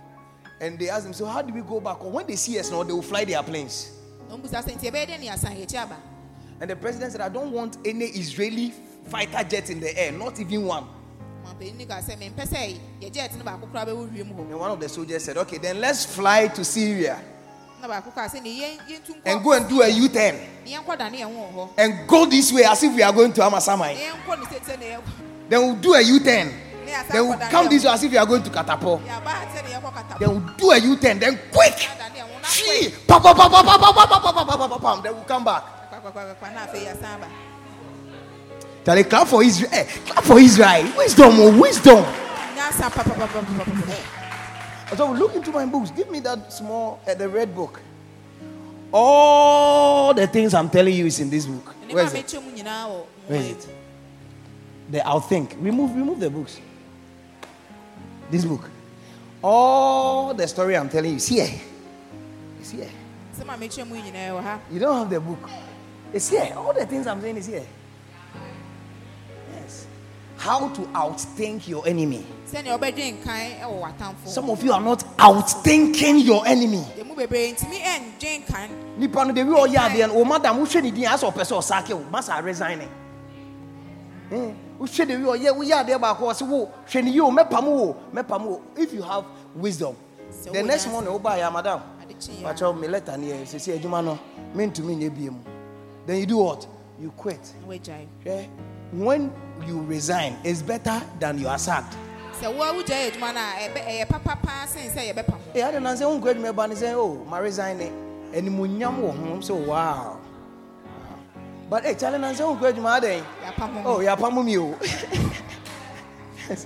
And they asked him, so how do we go back? Or when they see us now, they will fly their planes. And the president said, I don't want any Israeli fighter jet in the air, not even one. And one of the soldiers said, okay, then let's fly to Syria and go and do a U-turn and go this way as if we are going to Hamasamai. Then we'll do a U-turn. Then we'll come this way as if we are going to Katapo. Then we'll do a U-turn. Then quick! She, pop, pop, pop, pop, pop, pop, pop, pop, pop, pop. They will come back. They clap for Israel. Clap for Israel. Wisdom, wisdom. So look into my books. Give me that small, uh, the red book. All the things I'm telling you is in this book. Where is it? Where is it? The Outthink. Remove, remove the books. This book. All the story I'm telling you is here. It's here. You don't have the book. It's here. All the things I'm saying is here. Yes. How to outthink your enemy. Some of you are not outthinking your enemy. If you have wisdom, the next morning, Obaya, madam. Then you do what? You quit. Okay? When you resign, it's better than you are sacked. Oh, my resigning. And so wow. But hey, challenge and say, oh, great mother. Oh, yeah, Pamumio.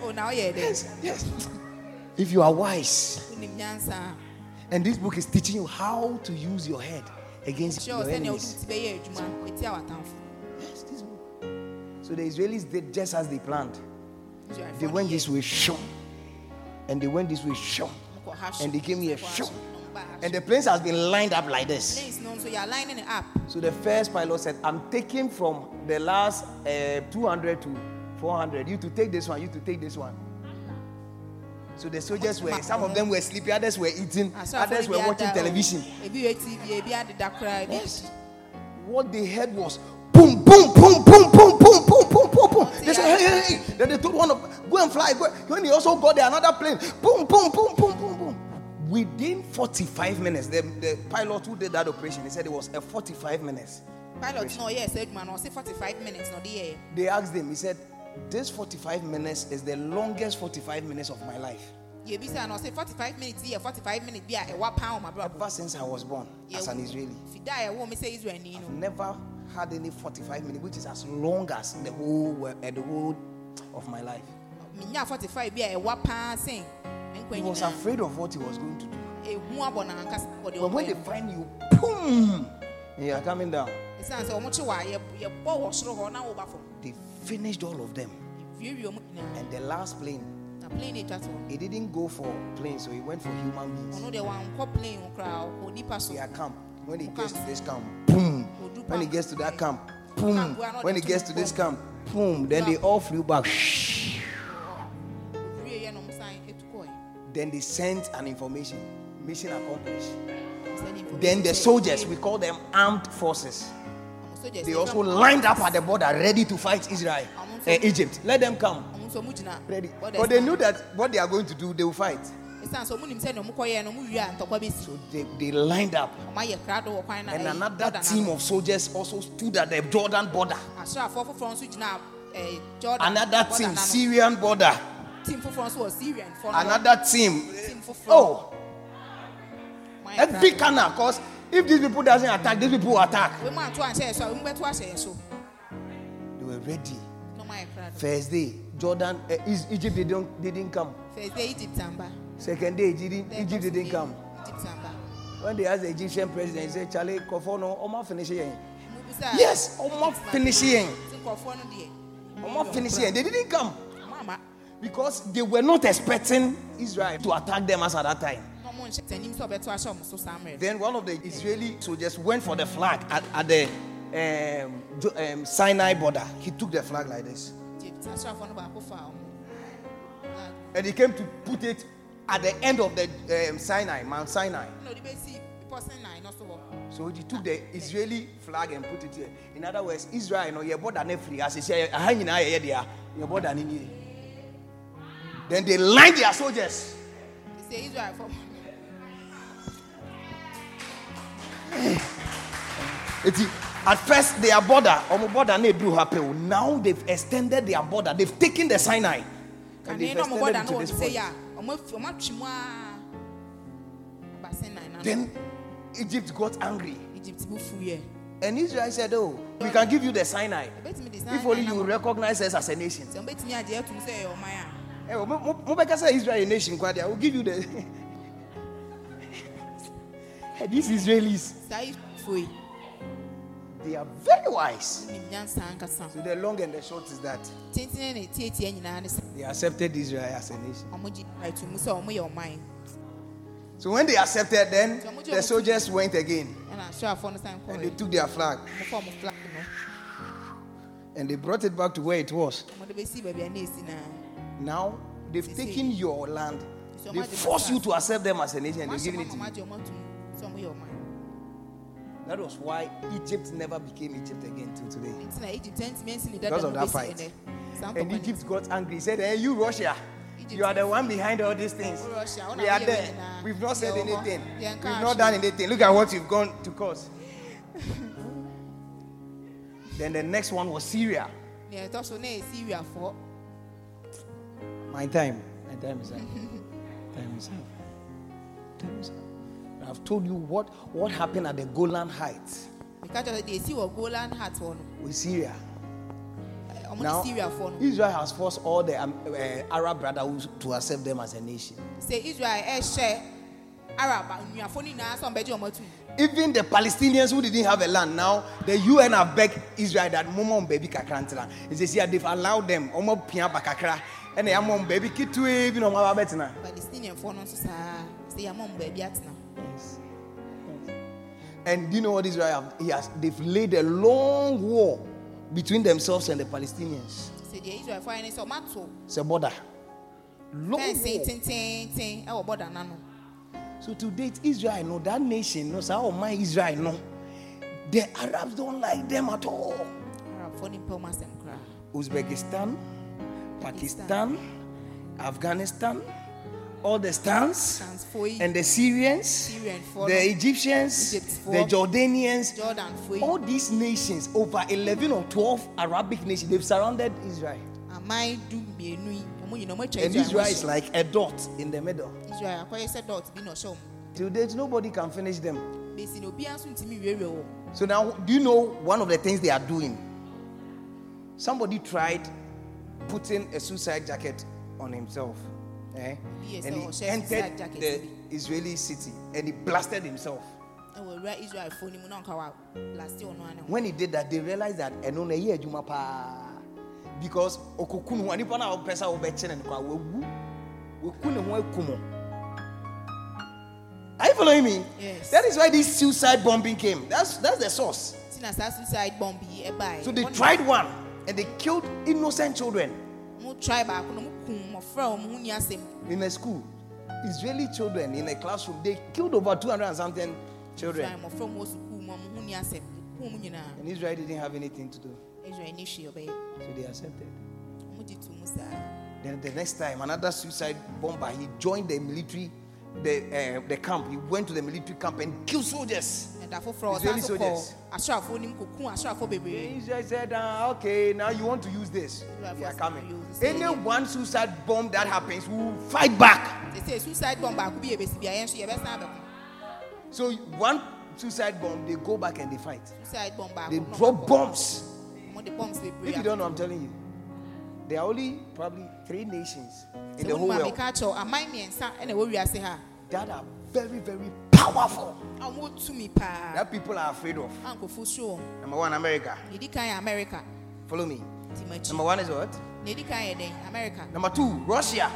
Oh, now yeah, yes, yes. If you are wise. And this book is teaching you how to use your head against your enemies. Yes, this book. So the Israelis did just as they planned. They went this way, shum, and they went this way, shum, and they came here, shum, and the place has been lined up like this. So the first pilot said, "I'm taking from the last uh, two hundred to four hundred. You to take this one. You to take this one." So the soldiers were, some of them were sleepy, others were eating, others were watching television. Yes. What they heard was boom, boom, boom, boom, boom, boom, boom, boom, boom, boom. They said, hey, hey, hey. Then they told one of, go and fly. Go. When they also got there, another plane. Boom, boom, boom, boom, boom, boom. Within forty-five minutes, the, the pilot who did that operation, he said it was a forty-five minutes. Pilot, no, yes, man, I say forty-five minutes, not the year. They asked him, he said, this forty-five minutes is the longest forty-five minutes of my life. Yeah, be I say forty-five minutes here, forty-five minutes be a what pound, my brother. Ever since I was born, yeah, as an Israeli, if you die, I won't say Israel. You know. I've never had any forty-five minutes, which is as long as the whole uh, the whole of my life. Minya forty-five be a what pound thing. He was afraid of what he was going to do. But when they find you, boom, you are coming down. They finished all of them. And the last plane, it didn't go for planes, so it went for human beings. They are camp. When it gets to this camp, boom. When it gets to that camp, boom. When it gets to this camp, boom. Then they all flew back. Then they sent an information, mission accomplished. Then the soldiers, we call them armed forces, they also lined up at the border ready to fight Israel and uh, Egypt. Let them come. Ready. But they knew that what they are going to do, they will fight. So they, they lined up. And another team of soldiers also stood at the Jordan border. Another team, Syrian border. Team for France was Syrian. For Another team. team for oh. Every canal, because if these people doesn't attack, these people attack. They were ready. First day, Jordan, uh, Egypt, they don't, they didn't come. First day, Egypt, Tamba. Second day, Egypt, Egypt they didn't come. Egypt, Tamba. When they asked the Egyptian president, he said, Charlie, Kofono, Oma finish here. Yes, Oma finish here. Oma finish here. They didn't come. Because they were not expecting Israel to attack them as at that time. Then one of the Israeli soldiers went for the flag at, at the um, um, Sinai border. He took the flag like this. And he came to put it at the end of the um, Sinai, Mount Sinai. So he took the Israeli flag and put it here. In other words, Israel, your border is free. As he said, your border is free. Then they lined their soldiers. They say Israel for at first their border, now they've extended their border. They've taken the Sinai. And they've extended it to this point. Then Egypt got angry. And Israel said, oh, we can give you the Sinai. If only you recognize us as a nation. Hey, Mobeka said Israel nation, I will give you the. These Israelis, they are very wise. So the long and the short is that they accepted Israel as a nation. So when they accepted, then the soldiers went again. And they took their flag. And they brought it back to where it was. Now they've they taken your land. They force you to accept them as a nation and they've given it to you. That was why Egypt never became Egypt again till today. Because of that fight. And Egypt got angry. He said, hey, you Russia, you are the one behind all these things. We are there. We've not said anything. We've not done anything. Look at what you've gone to cause. Then the next one was Syria. Syria for. My time, my time is up. Time is up. Time is up. I've told you what, what happened at the Golan Heights. With Syria. Now, Israel has forced all the um, uh, Arab brotherhoods to accept them as a nation. Even the Palestinians who didn't have a land now, the U N have begged Israel that Momo Baby Kakrantra. They've allowed them. Omo Pia Bakakra. And they mom baby kid to even on our bed now. Palestinian phone on say mom baby at now. Yes. And do you know what Israel have? He has they've laid a long wall between themselves and the Palestinians. Say the Israel find so matto. It's a border. Long wall. Border nano. So to date Israel no that nation no say oh my Israel no. The Arabs don't like them at all. Arab phone impelmas them cry. Uzbekistan. Pakistan, Afghanistan, all the stands, and the Syrians, Syrian the Egyptians, Egypt four, the Jordanians, Jordan all these nations, over eleven or twelve Arabic nations, they've surrounded Israel. And Israel is like a dot in the middle. Today, nobody can finish them. So now, do you know one of the things they are doing? Somebody tried putting a suicide jacket on himself. Eh? Yes, and he entered the Israeli city and he blasted himself. When he did that, they realized that because are you following me? Yes. That is why this suicide bombing came. That's that's the source. So they tried one and they killed innocent children. In a school, Israeli children in a classroom, they killed over two hundred and something children. And Israel didn't have anything to do. So they accepted. Then the next time, another suicide bomber, he joined the military, the, uh, the camp. He went to the military camp and killed soldiers. Israeli soldiers. Israel said, uh, okay, now you want to use this. They are coming. Any one suicide bomb that happens, we will fight back. So one suicide bomb, they go back and they fight. They drop bombs. If you don't know, I'm telling you. There are only probably three nations in the whole world that are very, very powerful, that people are afraid of. Number one, America. Follow me. Number one is what? America. Number two, Russia.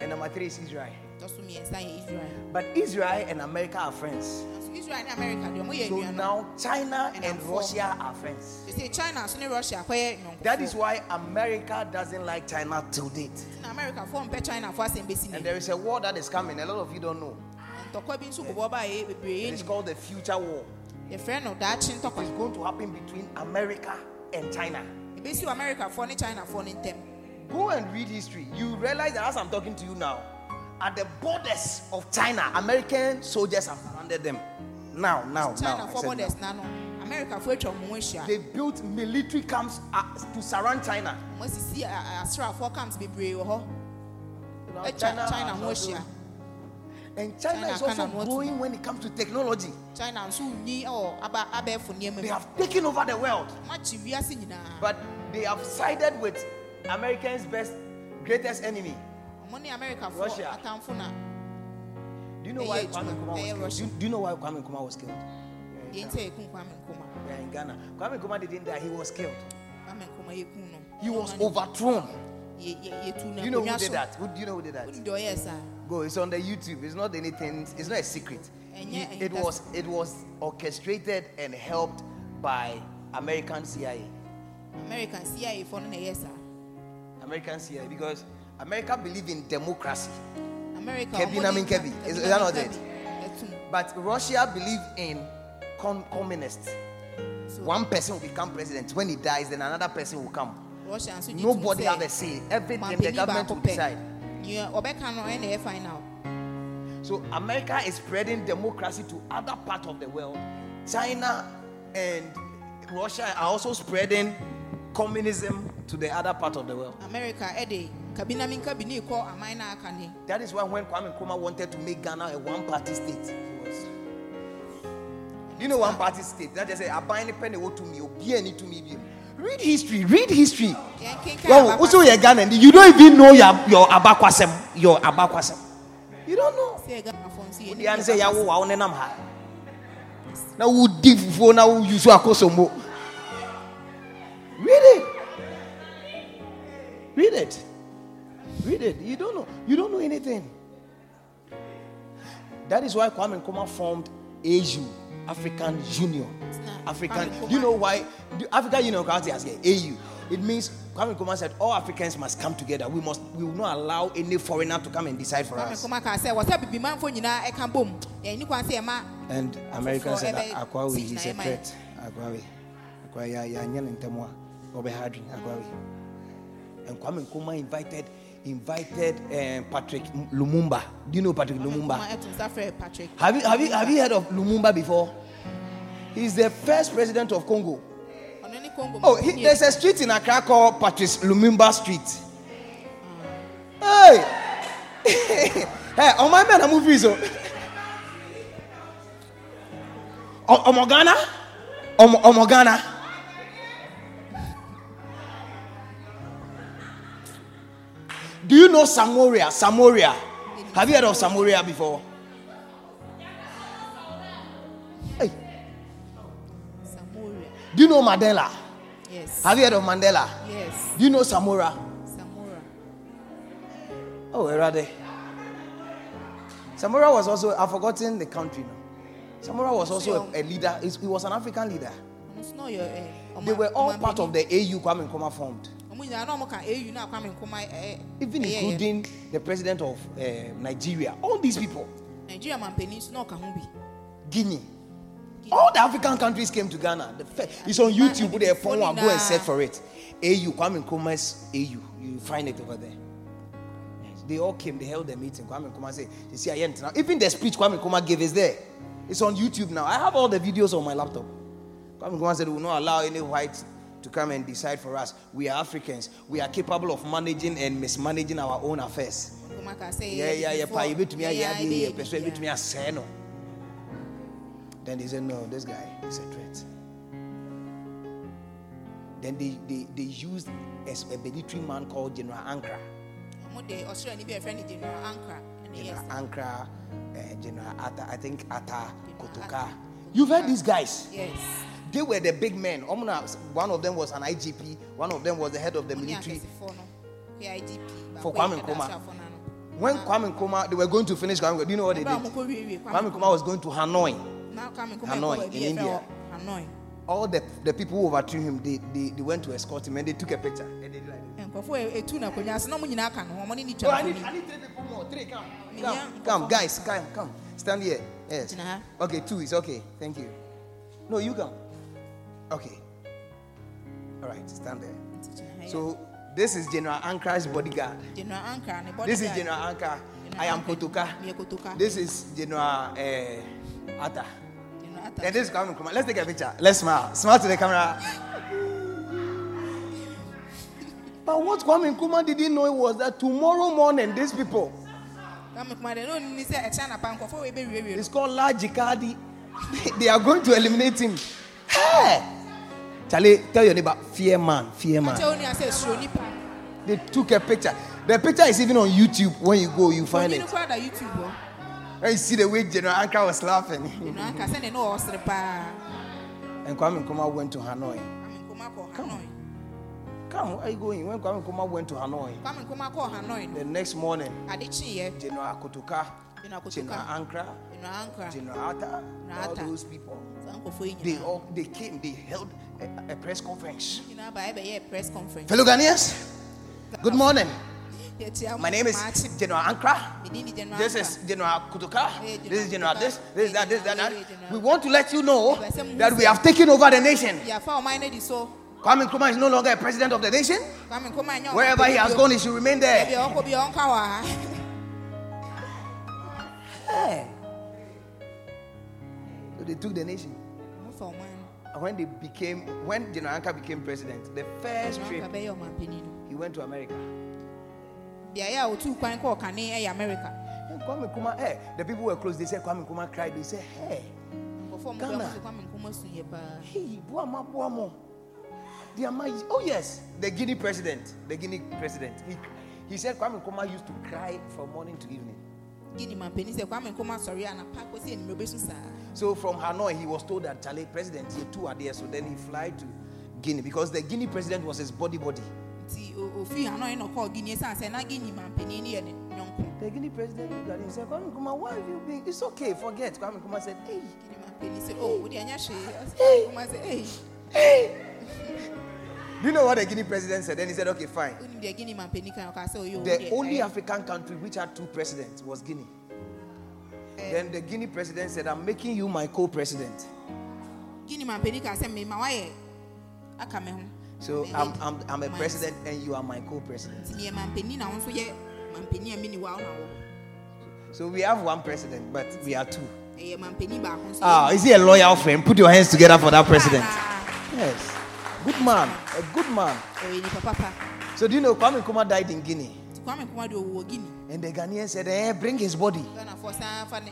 And number three is Israel. But Israel and America are friends. Israel and America. So now China and, and Russia are friends. That is why America doesn't like China till date. And there is a war that is coming. A lot of you don't know. It's called the future war. It's going to happen between America and China. Go and read history. You realize that as I'm talking to you now, at the borders of China, American soldiers have surrounded them. Now, now, China now. Borders, now. America, they built military camps to surround China. China, and China is also growing when it comes to technology. They have taken over the world. But they have sided with Americans' best, greatest enemy. America, Russia. Do you know why Kwame Nkrumah was killed? Do, do you know why Kwame Nkrumah was killed? We are in, in Ghana. Kwame Nkrumah didn't die. He was killed. He was overthrown. Do you know who did that? Who, do you know who did that? Go. It's on the YouTube. It's not anything. It's not a secret. It, it was. It was orchestrated and helped by American C I A. American C I A for yes sir. American C I A because America believes in democracy. America, Kebi Namin Kebi. Kebi. Is, is that not it? But Russia believes in con- communists. So one person will become president. When he dies, then another person will come. Russia, so nobody has a say. Everything the government will decide. So America is spreading democracy to other parts of the world. China and Russia are also spreading communism to the other part of the world. America, Eddie. That is why when Kwame Nkrumah wanted to make Ghana a one-party state, he was. Do you know one-party state? That just say, read history, read history. Wow, also you're Ghanaian. You don't even know your your abakwasem, your abakwasem. You don't know. Now we dig for now we use our kosomo. Read it. Read it. Read it. You don't know. You don't know anything. That is why Kwame Nkrumah formed A U, African Union. African. Do you know why? African Union has A U. It means Kwame Nkrumah said all Africans must come together. We must. We will not allow any foreigner to come and decide for us. And America said, "Akwawi is a threat. Akwawi, Akwawi ya ya nyan ntemwa, obe hadri Akwawi." And Kwame Nkrumah invited invited uh, Patrick Lumumba. Do you know Patrick Lumumba? Have you, have you, have you heard of Lumumba before? He's the first president of Congo. Oh, he, there's a street in Accra called Patrice Lumumba Street. Hey! Hey, on my man, I'm moving so. Omogana? Omogana? Do you know Samora? Samora? Have you heard of Samora before? Hey. Do you know Mandela? Yes. Have you heard of Mandela? Yes. Do you know Samora? Samora. Oh, where are they? Samora was also, I've forgotten the country now. Samora was also a, a leader. He was an African leader. It's not your, uh, they were all part of the A U Kwame Nkrumah formed. Even including the president of uh, Nigeria. All these people. Nigeria, Guinea. All the African countries came to Ghana. The first, it's on YouTube. Go and search for it. A U, Kwame Nkrumah's A U. You find it over there. They all came. They held the meeting. Kwame Nkrumah said, "They see I am now." Even the speech Kwame Nkrumah gave is there. It's on YouTube now. I have all the videos on my laptop. Kwame Nkrumah said, "We will not allow any white to come and decide for us. We are Africans. We are capable of managing and mismanaging our own affairs." Yeah, yeah, yeah. Pa, you to me, yeah, yeah, persuade to me, I say no. Then they said, "No, this guy is a threat." Then they they they used a, a military man called General Ankrah. General Ankrah, uh, General Atta, I think Atta Kotoka. You've heard these guys? Yes. They were the big men. One of them was an I G P. One of them was the head of the military. For Kwame Nkrumah. When Kwame Nkrumah, they were going to finish Kwame Nkrumah. Do you know what they did? Kwame Nkrumah was going to Hanoi. Hanoi, in India. All the, the people who overthrew him, they, they, they went to escort him and they took a picture. And they did like, oh, I need, I need three people more. Three, come. Come, come guys, come, come. Stand here. Yes. Okay, two is okay. Thank you. No, you come. Okay. All right, stand there. So, this is General Ankrah's bodyguard. General Ankrah. This is General Ankrah. I am Kotoka. This is General uh, Atta. And this is Kwame Nkrumah. Let's take a picture. Let's smile. Smile to the camera. But what Kwame Nkrumah didn't know was that tomorrow morning, these people. It's called La Jikadi. They are going to eliminate him. Hey! Charlie, tell your neighbor, fear man, fear man. They took a picture. The picture is even on YouTube. When you go, you find it. And you see the way General Ankrah was laughing. And Kwame Nkrumah went to Hanoi. Come. Come, where are you going? When Kwame Nkrumah went to Hanoi, Kwame Nkrumah called Hanoi. The next morning, General Kotoka, General Ankrah, General Atta, all those people, they all they came, they held a, a press conference. Fellow Ghanaians, good morning. My name is General Ankrah. This is General Kotoka. This is General this. This is that. This is that. We want to let you know that we have taken over the nation. Kwame Nkrumah is no longer a president of the nation. Wherever he has gone, he should remain there. Hey. So they took the nation. When they became, when General Ankrah became president, the first trip he went to America. And Kwame Nkrumah, hey, the people were close. They said Kwame Nkrumah cried. They said, "Hey, Ghana, hey, buama buamo." Oh yes, the Guinea president, the Guinea president. He, he said Kwame Nkrumah used to cry from morning to evening. So from Hanoi, he was told that Charlie president, here two are there. So then he fly to Guinea because the Guinea president was his body body. The Guinea president looked at him and said, "Kwame Nkrumah, why have you been? It's okay, forget." Kwame Nkrumah said, "Hey, hey, hey, hey." Do you know what the Guinea president said? Then he said, "Okay, fine." The only African country which had two presidents was Guinea. Eh. Then the Guinea president said, "I'm making you my co-president." So I'm, I'm, I'm a president and you are my co-president. So we have one president, but we are two. Ah, is he a loyal friend? Put your hands together for that president. Yes. Good man. A good man. So do you know Kwame Nkrumah died in Guinea? And the Ghanaian said, eh, bring his body.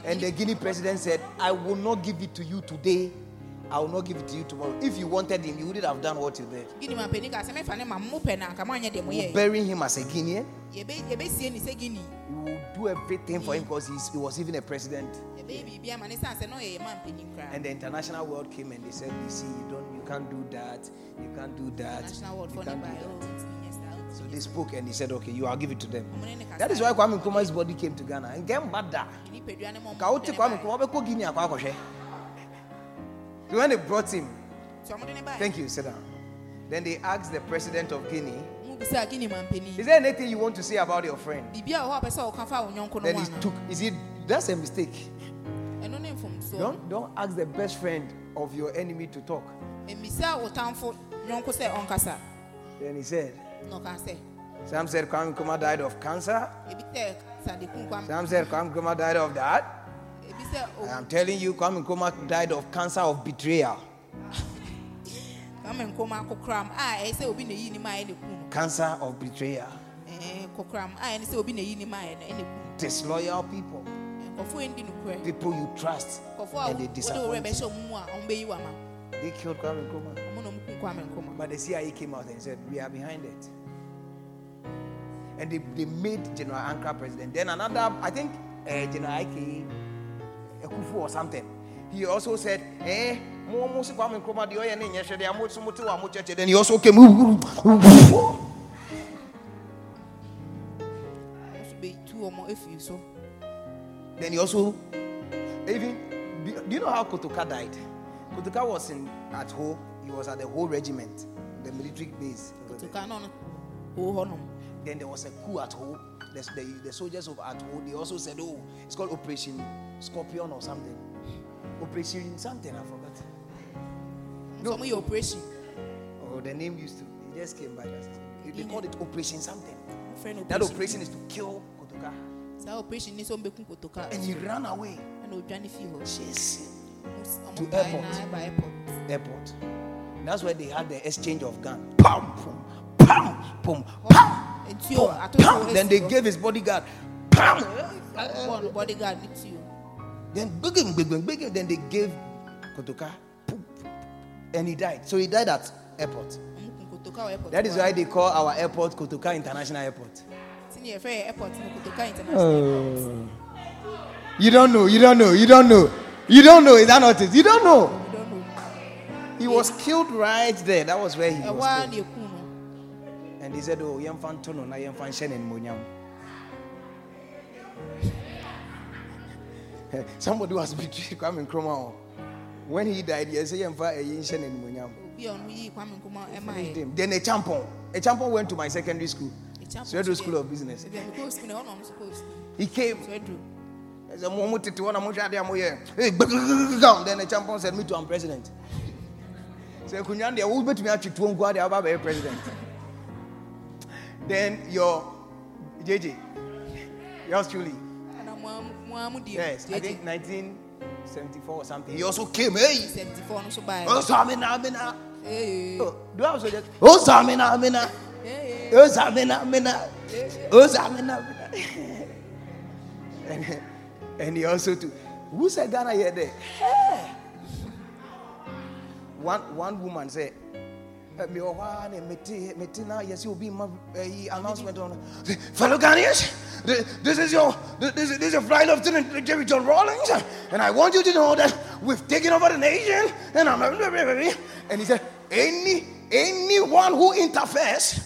And the Guinea president said, I will not give it to you today. I will not give it to you tomorrow. If you wanted him, you wouldn't have done what you did. You bury him as a Guinean. You will do everything for him because he was even a president. And the international world came and they said, you see, you don't, you can't do that. You can't do that. You can't do that. So they spoke and he said, okay, you I'll give it to them. That is why Kwame Nkrumah's body came to Ghana. And so when they brought him, thank you, sit down. Then they asked the president of Guinea, is there anything you want to say about your friend? Then he took, is it, that's a mistake. Don't, don't ask the best friend of your enemy to talk. Then he said, some said Kwame Nkrumah died of cancer. Some said Kwame Nkrumah died of that. I'm telling you, Kwame Nkrumah died of cancer of betrayal. Cancer of betrayal. Disloyal people. People you trust and they disappoint you. They killed Kwame Nkrumah. But the C I A came out and said, we are behind it. And they, they made General Ankrah president. Then another, I think, uh, General Ike, Kufuor or something. He also said, eh, then he also came. Then he also, even, do you know how Kotoka died? Kotoka was in at home. He was at the whole regiment, the military base. Then there was a coup at home. The, the, the soldiers of at home, they also said, oh, it's called Operation Scorpion or something. Operation something, I forgot. No, no Operation. Oh, the name used to, it just came by that. They called it Operation something. Operation. That operation is to kill Kotoka. That operation is Kotoka. And he ran away. Chasing. To airport. airport. Airport. That's where they had the exchange of guns. Pam, pum, pam, pum, pam, pum, pam. Then they gave his bodyguard. Pam. Bodyguard with you. Then big, big, big. Then they gave Kotoka. And he died. So he died at airport. That is why they call our airport Kotoka International Airport. Oh. You don't know. You don't know. You don't know. You don't know, is that not it? You don't know. You don't know. He was killed right there. That was where he was killed. And he said, oh, Yemfan Tono, na Yemfan Shenen Monyam. Somebody was betrayed Kwame Nkrumah. When he died, he said, Yemfan Shenen Monyam. Then a champon. A champon went to my secondary school, Swedro School of Business. He came. Then the champion said, me too, I'm president. So president. Then your J J, yours truly. Yes, I think nineteen seventy-four or something. He also came, hey. Oh, Samina, Amina. Oh, do I also just? Oh, Samina, Amina. Oh, Samina, Amina. Oh, Samina, Amina. And he also too. Who said Ghana here there? Hey. One one woman said, "Me yes, you'll be my announcement on fellow Ghanaians. This is your this is, this is your flight lieutenant Jerry John Rawlings, and I want you to know that we've taken over the nation." And I'm and he said, "Any anyone who interferes,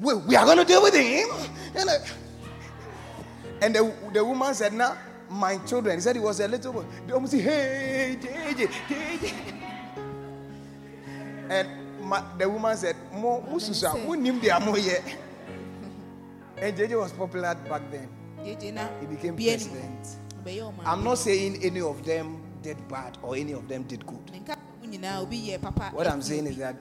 we, we are going to deal with him." And, I, and the the woman said, "Now." Nah, my children, he said he was a little boy. They almost say, hey, J J, J J. And my, the woman said, Mo, who Susa, who named their Mo yet? And J J was popular back then. He became president. I'm not saying any of them did bad or any of them did good. What I'm saying is that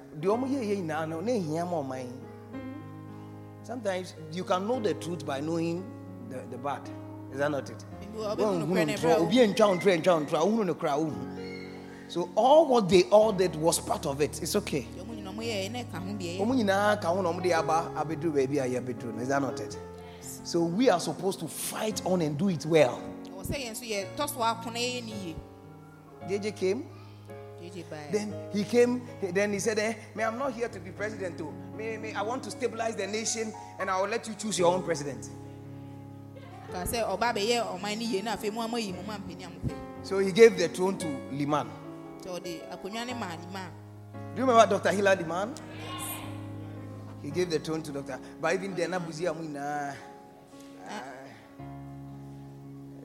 sometimes you can know the truth by knowing the, the bat. Is that not it? So all what they all did was part of it. It's okay. Is that not it? So we are supposed to fight on and do it well. J J came. Then he came, then he said, eh, me, I'm not here to be president too. Me, me, I want to stabilize the nation and I will let you choose your own president. So he gave the throne to Limann. Do you remember Doctor Hilla Limann? Yes. He gave the throne to Doctor But even then, Buzia,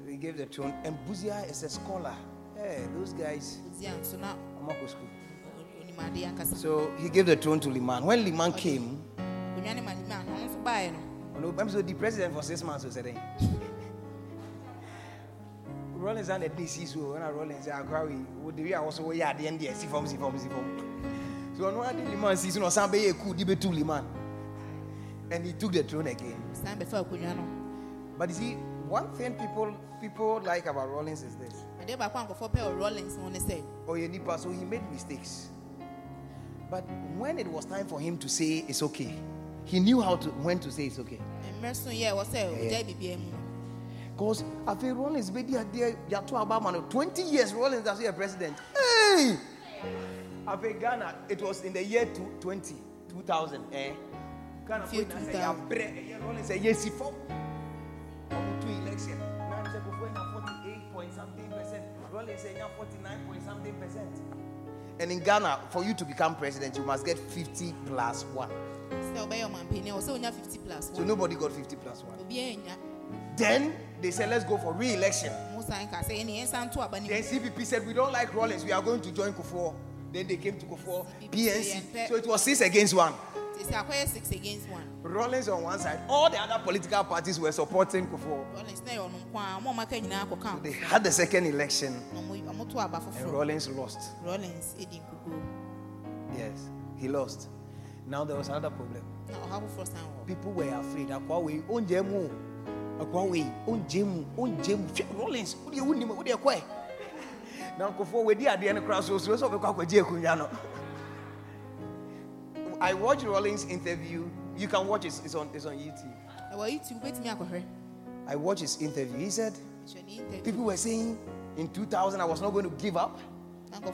he gave the throne. And Buzia is a scholar. Hey, those guys. So he gave the throne to Limann. When Limann okay. came, I'm so the president for six months. Rawlings and the D C, so when I Rawlings, I agree. I also wear the N D S, see form, see form, see form. So on one day, Limann season or somebody could debate to Limann, and he took the throne again. But you see, one thing people people like about Rawlings is this. Oh, yeah, so he made mistakes. But when it was time for him to say it's okay, he knew how to when to say it's okay. Because I think Rawlings baby there you talk about man twenty years Rawlings as a president. Hey, I think Ghana it was in the year two thousand eh. Ghana for na say abre Rawlings say yes for two election. Now say for forty-eight point something percent. Rawlings say now forty-nine point something percent. And in Ghana, for you to become president, you must get fifty plus one. So nobody got fifty plus one. Then they said, let's go for re-election. Then C P P said, we don't like Rawlings, we are going to join Kufuor. Then they came to Kufuor, P N C. So it was six against one. Six against one. Rawlings on one side, all the other political parties were supporting Kufuor. So they had the second election. And Rawlings lost. Rawlings, yes, he lost. Now there was another problem. People were afraid. Rawlings, now Kufuor, we did at the end of crossroads. I watched Rawlings' interview. You can watch it. It's on, it's on YouTube. I watched his interview. He said, people were saying, in two thousand, I was not going to give up. He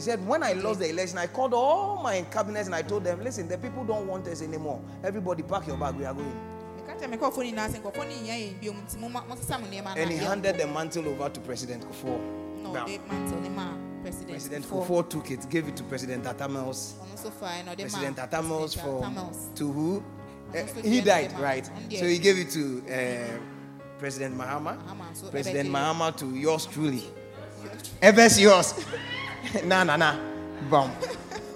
said, when I lost the election, I called all my cabinets and I told them, listen, the people don't want us anymore. Everybody pack your bag, we are going. And he handed the mantle over to President Kufuor. No, the mantle, President, President Kufuor took it, gave it to President Atta Mills. President Atta Mills for to who? Uh, he died, right? So he gave it to uh, President Mahama. President Mahama to yours truly. Ever's yours. Nah, nah, nah. Bam.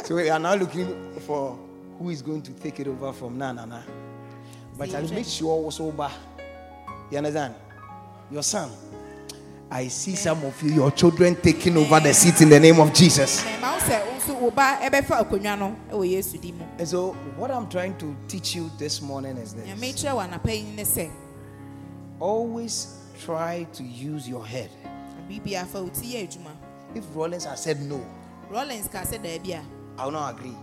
So we are now looking for who is going to take it over from Nah, nah, nah. But I make sure also, you understand? Your son. I see some of you, your children taking over the seat in the name of Jesus. And so what I'm trying to teach you this morning is this. Always try to use your head. If Rawlings had said no, I would not agree.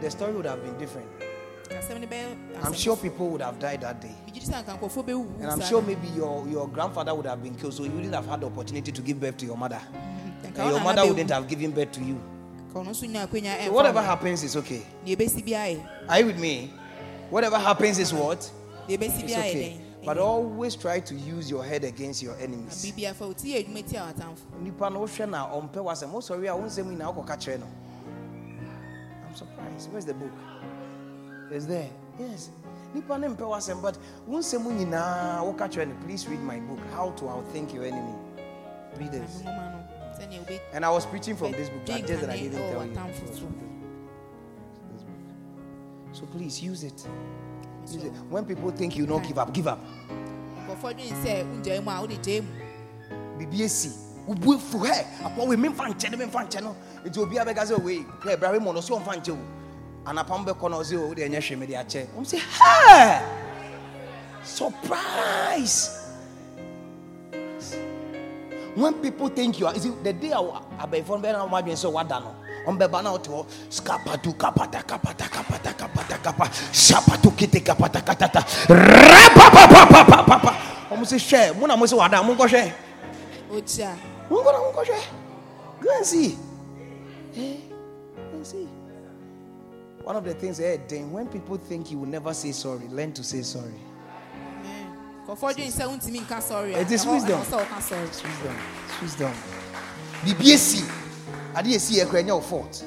The story would have been different. I'm sure people would have died that day. And I'm sure maybe your, your grandfather would have been killed, so you wouldn't have had the opportunity to give birth to your mother. And your mother wouldn't have given birth to you. So whatever happens is okay. Are you with me? Whatever happens is what? It's okay. But always try to use your head against your enemies. I'm surprised. Where's the book? Is there? Yes. But please read my book, How to Outthink Your Enemy. Read it. And I was preaching from this book, but just that I didn't tell you. So please use it. Use it. When people think you don't give up, give up. B B S C. And I say, hey! Surprise! When people think you are, is it the day I will be informed? I will be so what done. On be banana to skapatu kapata kapata kapata kapata kapata shapatu kiti kapata katata rapa pa pa pa pa pa pa. I must share. Muna must what done. Mungo share. Ocha. Mungo na mungo share. Go and see. Hey, go and see. One of the things, hey, then when people think you will never say sorry, learn to say sorry. It is wisdom. It's wisdom. It's wisdom. The B S C, I didn't see a cranial fault.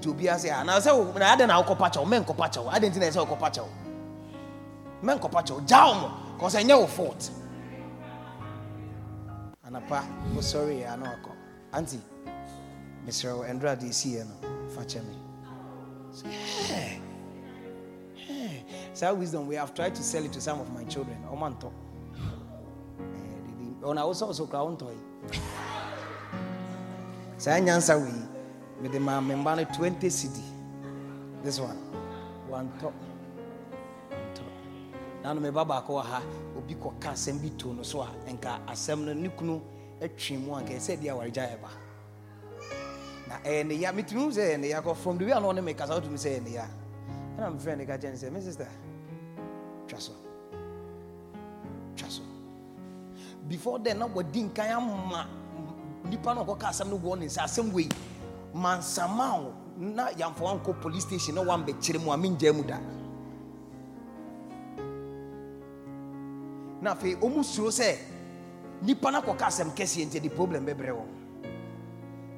To be as I now say, I don't know copacho, men copacho. I didn't think I saw copacho. Men copacho, down, because I know fault. And apa, oh sorry, I know. Auntie, Mister Andrade is here now. Fetch me. Yeah. So wisdom, we have tried to sell it to some of my children. Omanto. On I also also crown toy. So I answer we with the member twenty city. This one, one top, one top. Now me baba koha obi ko ka sembi to no so a enka asem no nikunu atwimu anka say dia warija eba. Na and ya mitunu say and ya from the way I know make us out to me say and ya. And I'm friend again and say, my sister, trust her. Trust her. Before then, I didn't care. Nipa no go ka sam no go on in same way. Man samao na yam for one police station no one be chire mu amin jemu da. Na fe omusuro say nipa na go ka sam kesi ente the problem be brewo.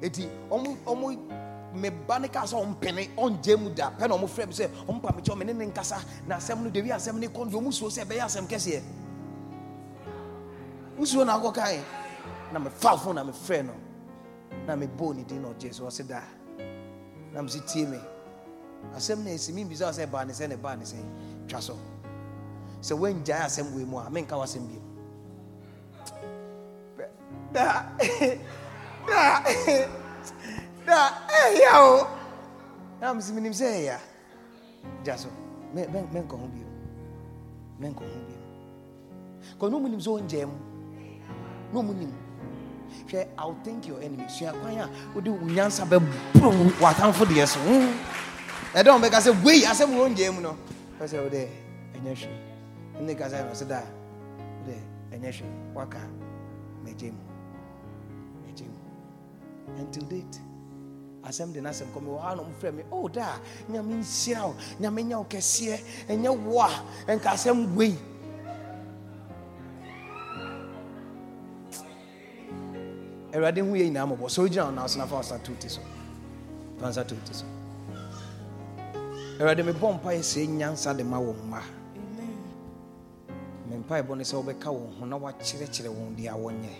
Eti omu omu me banika so mpene on jemu da pe no mo frem say o mpa me cho me ne nkasa na asem no de wi asem ne konvo mu so say be ya asem kese e usuo na go kai na me fafo na me frem no na me boni dey no Jesus o se da na me si tie me asem na esi mi bi so say ba ne say ne ba ne say twa so so when jai asem we mu a me nka wasem bi da da da eh yo na mziminim say ya jaso men men ko hobio men ko hobio ko no munim zo njem no munim say I'll thank your enemy so akwan a odi unyansa be bru watamfo de so e don be ka say wey asem wo njem no I say ode enya hwe nne ka say no say da ode enya hwe waka mejem mejem until date asem de nasem come wa no frem me oh da nyame nhyira o nyame nya o kese enye wo a enka asem wei erade hu ye ina mo bo so gina na so na fa statuti so fa statuti so erade me bompa ye se nyansa de ma wo ma amen me mpa bo ne se obeka wo ho na wa kire kire won dia wonye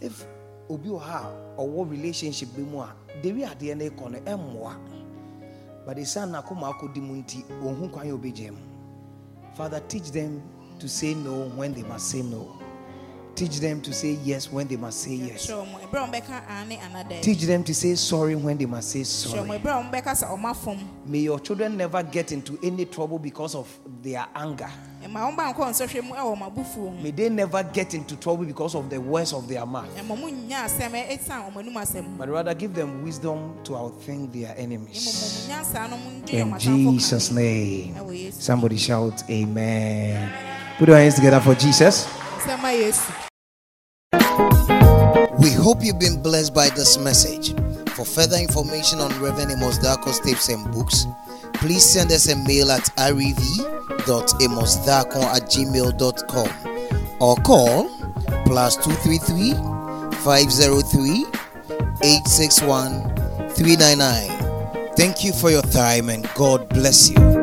if obi o ha owo relationship bi mu a de wi ade na iko no emwa but the son na koma akodi mu nti ohun kwan obejem. Father, teach them to say no when they must say no. Teach them to say yes when they must say yes. Teach them to say sorry when they must say sorry. May your children never get into any trouble because of their anger. May they never get into trouble because of the words of their mouth. But rather give them wisdom to outthink their enemies. In Jesus' name. Somebody shout amen. Put your hands together for Jesus. We hope you've been blessed by this message. For further information on Reverend Amos Darko's tapes and books, please send us a mail at rev dot amos darko at gmail dot com or call plus two three three, five zero three, eight six one, three nine nine. Thank you for your time and God bless you.